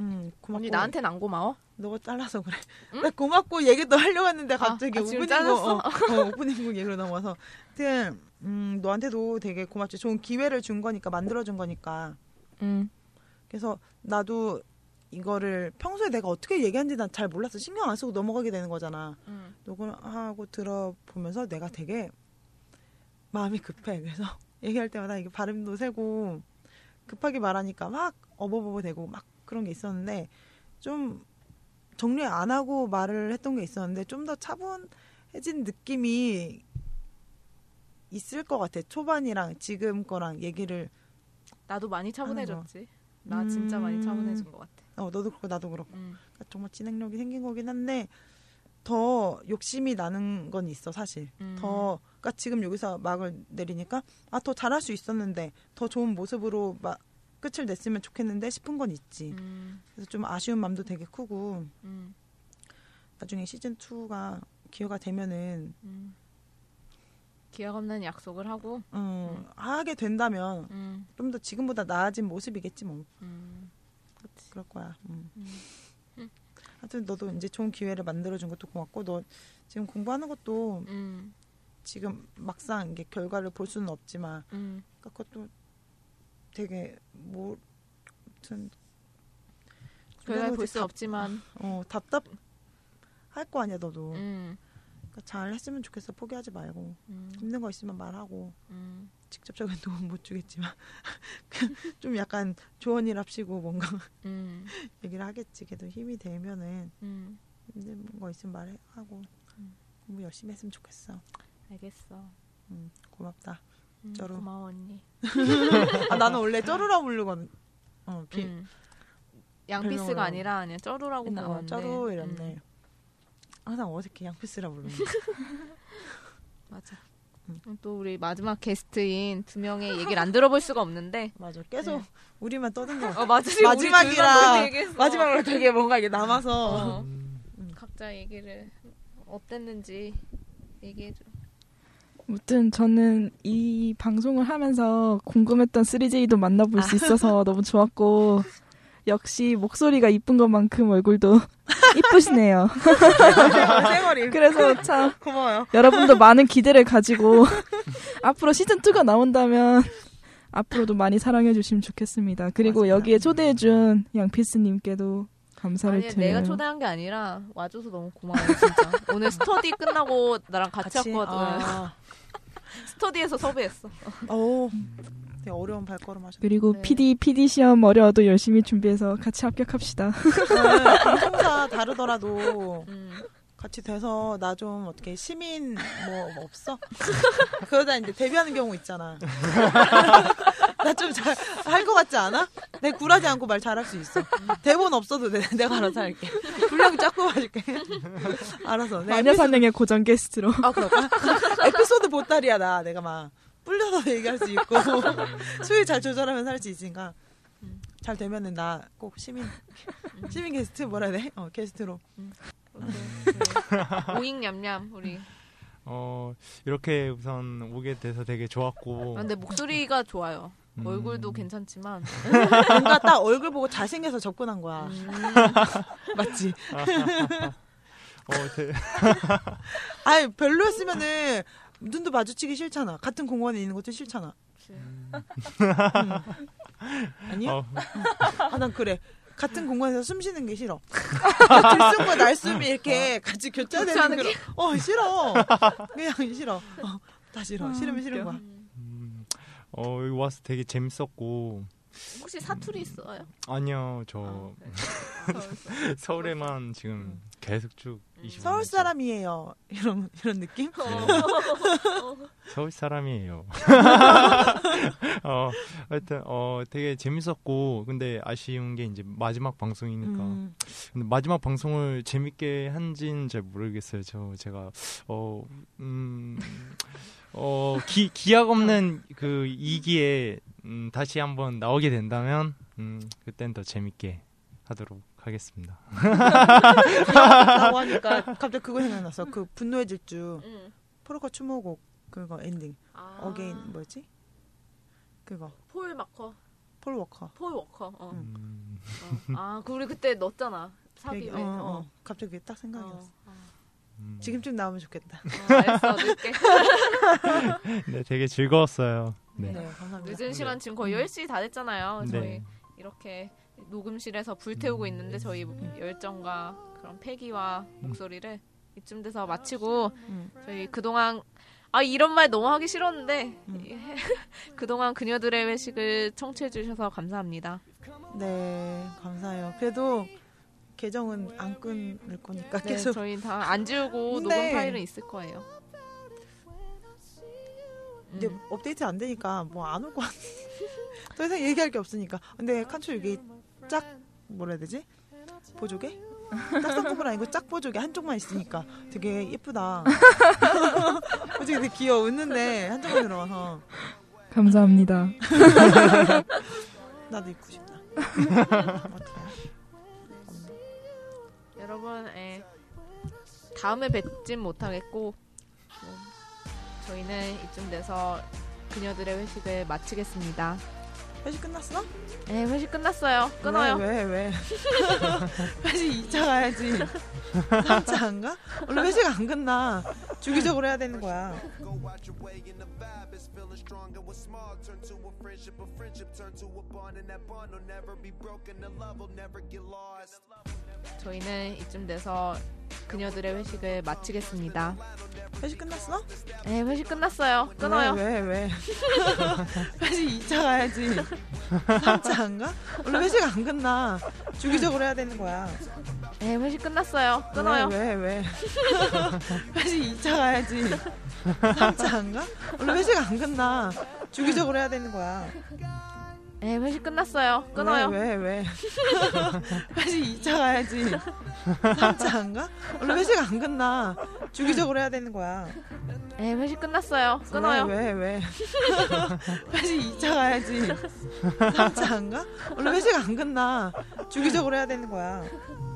음, 고맙고. 언니 나한테는 안 고마워? 너가 잘라서 그래. 음? 나 고맙고 얘기도 하려고 했는데 갑자기 아, 아, 오프닝곡 어, 어, 오프닝곡 얘기로 넘어와서 하여튼 음, 너한테도 되게 고맙지. 좋은 기회를 준 거니까 만들어준 거니까. 음. 그래서 나도 이거를 평소에 내가 어떻게 얘기하는지 난 잘 몰랐어. 신경 안 쓰고 넘어가게 되는 거잖아. 음. 녹음하고 들어보면서 내가 되게 마음이 급해. 그래서 얘기할 때마다 이게 발음도 세고 급하게 말하니까 막 어버버버 되고 막 그런 게 있었는데 좀 정리 안 하고 말을 했던 게 있었는데 좀 더 차분해진 느낌이 있을 것 같아. 초반이랑 지금 거랑 얘기를 나도 많이 차분해졌지. 나 음... 진짜 많이 차분해진 것 같아. 어, 너도 그렇고 나도 그렇고 음. 정말 진행력이 생긴 거긴 한데 더 욕심이 나는 건 있어 사실. 음. 더 그러니까 지금 여기서 막을 내리니까 아, 더 잘할 수 있었는데 더 좋은 모습으로 막 끝을 냈으면 좋겠는데 싶은 건 있지. 음. 그래서 좀 아쉬운 마음도 되게 크고 음. 나중에 시즌이가 기회가 되면은 음. 기약 없는 약속을 하고 음, 음. 하게 된다면 음. 좀 더 지금보다 나아진 모습이겠지 뭐. 음. 그렇지. 그럴 거야. 음. 음. 하여튼 너도 이제 좋은 기회를 만들어준 것도 고맙고 너 지금 공부하는 것도 음. 지금 막상 이게 결과를 볼 수는 없지만 음. 그러니까 그것도 되게 뭐 아무튼 결과를 볼 수 없지만 어, 답답할 거 아니야 너도. 음. 잘 했으면 좋겠어. 포기하지 말고 음. 힘든 거 있으면 말하고 음. 직접적인 도움 못 주겠지만 좀 약간 조언이랍시고 뭔가 음. 얘기를 하겠지. 그래도 힘이 되면은 음. 힘든 거 있으면 말하고 음. 공부 열심히 했으면 좋겠어. 알겠어. 음, 고맙다. 음, 쩌루. 고마워 언니. 아, 나는 원래 쩌루라고 부르거든. 어, 비, 음. 양피스가 아니라 그냥 쩌루라고 부르는데 쩌루 이랬네. 음. 항상 어색해. 양피스라 부르는 거. 맞아. 응. 또 우리 마지막 게스트인 두 명의 얘기를 안 들어볼 수가 없는데. 맞아. 계속 네. 우리만 떠든 거. 어, 맞아. 마지막이라 마지막으로 되게 뭔가 이게 남아서 어. 음. 응. 각자 얘기를 어땠는지 얘기해줘. 아무튼 저는 이 방송을 하면서 궁금했던 쓰리제이도 만나볼 아. 수 있어서 너무 좋았고 역시 목소리가 이쁜 것만큼 얼굴도 이쁘시네요. 세머리. 그래서 참 고마워요. 여러분도 많은 기대를 가지고 앞으로 시즌이가 나온다면 앞으로도 많이 사랑해 주시면 좋겠습니다. 그리고 맞습니다. 여기에 초대해 준 양피스님께도 감사를 아니, 드려요. 내가 초대한 게 아니라 와줘서 너무 고마워요. 진짜. 오늘 스터디 끝나고 나랑 같이, 같이? 왔거든. 아. 스터디에서 섭외했어. 오, 되게 어려운 발걸음 하셨네. 그리고 네. 피디, 피디 시험 어려워도 열심히 준비해서 같이 합격합시다. 혼자 다르더라도 음. 같이 돼서 나 좀 어떻게 시민 뭐, 뭐 없어? 그러다 이제 데뷔하는 경우 있잖아. 나 좀 잘 할 것 같지 않아? 내가 굴하지 않고 말 잘할 수 있어. 대본 없어도 내, 내가 알아서 할게. 분량 짝고 봐줄게. 알아서. 마녀사냥의 에피소드... 고정 게스트로. 아, 그럴까? 에피소드 보따리야, 나. 내가 막 뿔려서 얘기할 수 있고 수위 잘 조절하면서 할 수 있으니까 잘 되면은 나 꼭 시민 시민 게스트 뭐라 해야 돼? 어, 게스트로. 오잉냠냠 우리. 어 이렇게 우선 오게 돼서 되게 좋았고. 근데 목소리가 좋아요. 음. 얼굴도 괜찮지만 뭔가 딱 얼굴 보고 잘생겨서 접근한 거야. 음. 맞지? 어, 제... 아니 별로였으면은 눈도 마주치기 싫잖아. 같은 공원에 있는 것도 싫잖아. 음. 아니야? 어. 아, 난 그래. 같은 공간에서 숨 쉬는 게 싫어. 들숨과 날숨이 이렇게 같이 교차되는 게 어, 싫어. 그냥 싫어. 어, 다 싫어. 아, 싫으면 싫은 거야. 음, 어, 여기 와서 되게 재밌었고. 혹시 사투리 있어요? 음, 아니요. 저 아, 네. 서울에만 지금 계속 쭉 이십오 년 서울 사람이에요. 이런 이런 느낌? 네. 서울 사람이에요. 어, 하여튼 어 되게 재밌었고 근데 아쉬운 게 이제 마지막 방송이니까. 음. 근데 마지막 방송을 재밌게 한지는 잘 모르겠어요. 저 제가 어 음 어 기 기약 없는 그 이 기에 음, 다시 한번 나오게 된다면 음, 그땐 더 재밌게 하도록 하겠습니다. 나고 하니까 갑자기 그거 생각났어. 그 분노의 질주 응. 포르코 추모곡 그거 엔딩 아~ 어게인 뭐였지? 그거 폴 마커 폴 워커 폴 워커 어. 음. 어. 아 그 우리 그때 넣었잖아 사기 어, 어. 어. 갑자기 딱 생각이 어. 났어. 어. 음. 지금쯤 나오면 좋겠다. 어, 알았어, 늦게. 네, 되게 즐거웠어요. 네, 네 감사합니다. 늦은 시간 지금 거의 열 시 다 됐잖아요. 네. 저희 이렇게 녹음실에서 불태우고 있는데 저희 열정과 그런 패기와 목소리를 음. 이쯤 돼서 마치고 음. 저희 그동안 아 이런 말 너무 하기 싫었는데 음. 그동안 그녀들의 회식을 청취해 주셔서 감사합니다. 네, 감사해요. 그래도 계정은 안 끊을 거니까 네, 계속 저희 다 안 지우고 네. 녹음 파일은 있을 거예요. 근데 음. 업데이트 안 되니까 뭐 안 올 거 같아. 더 이상 얘기할 게 없으니까. 근데 칸초 이게 짝 뭐라 해야 되지? 보조개? 짝쌍꺼풀 아니고 짝 보조개 한쪽만 있으니까 되게 예쁘다. 솔직히 되게 귀여워. 웃는데 한쪽만 들어와서 감사합니다. 나도 입고 싶다. 어떡해. 여러분, 에, 다음에 뵙진 못하겠고 음, 저희는 이쯤 돼서 그녀들의 회식을 마치겠습니다. 회식 끝났어? 네, 회식 끝났어요. 끊어요. 왜, 왜, 왜? 회식 이 차 가야지. 삼 차 안 가? 원래 회식 안 끝나. 주기적으로 해야 되는 거야. 저희는 이쯤 돼서 그녀들의 회식을 마치겠습니다. 회식 끝났어? 네, 회식 끝났어요. 끊어요. 왜, 왜, 왜? 회식 이 차 가야지. 삼 차 안 가? 원래 회식 안 끝나. 주기적으로 해야 되는 거야. 네, 회식 끝났어요. 끊어요. 왜, 왜, 왜? 회식 이 차 가야지. 삼 차 안 가? 원래 회식 안 끝나. 주기적으로 해야 되는 거야. 네, 회식 끝났어요. 끊어요. 왜, 왜, 왜? 회식 이 차 가야지. 삼 차 안 가? 원래 회식 안 끝나. 주기적으로 해야 되는 거야. 네, 회식 끝났어요. 끊어요. 왜, 왜, 왜? 회식 이 차 가야지. 삼 차 안 가? 원래 회식 안 끝나. 주기적으로 해야 되는 거야.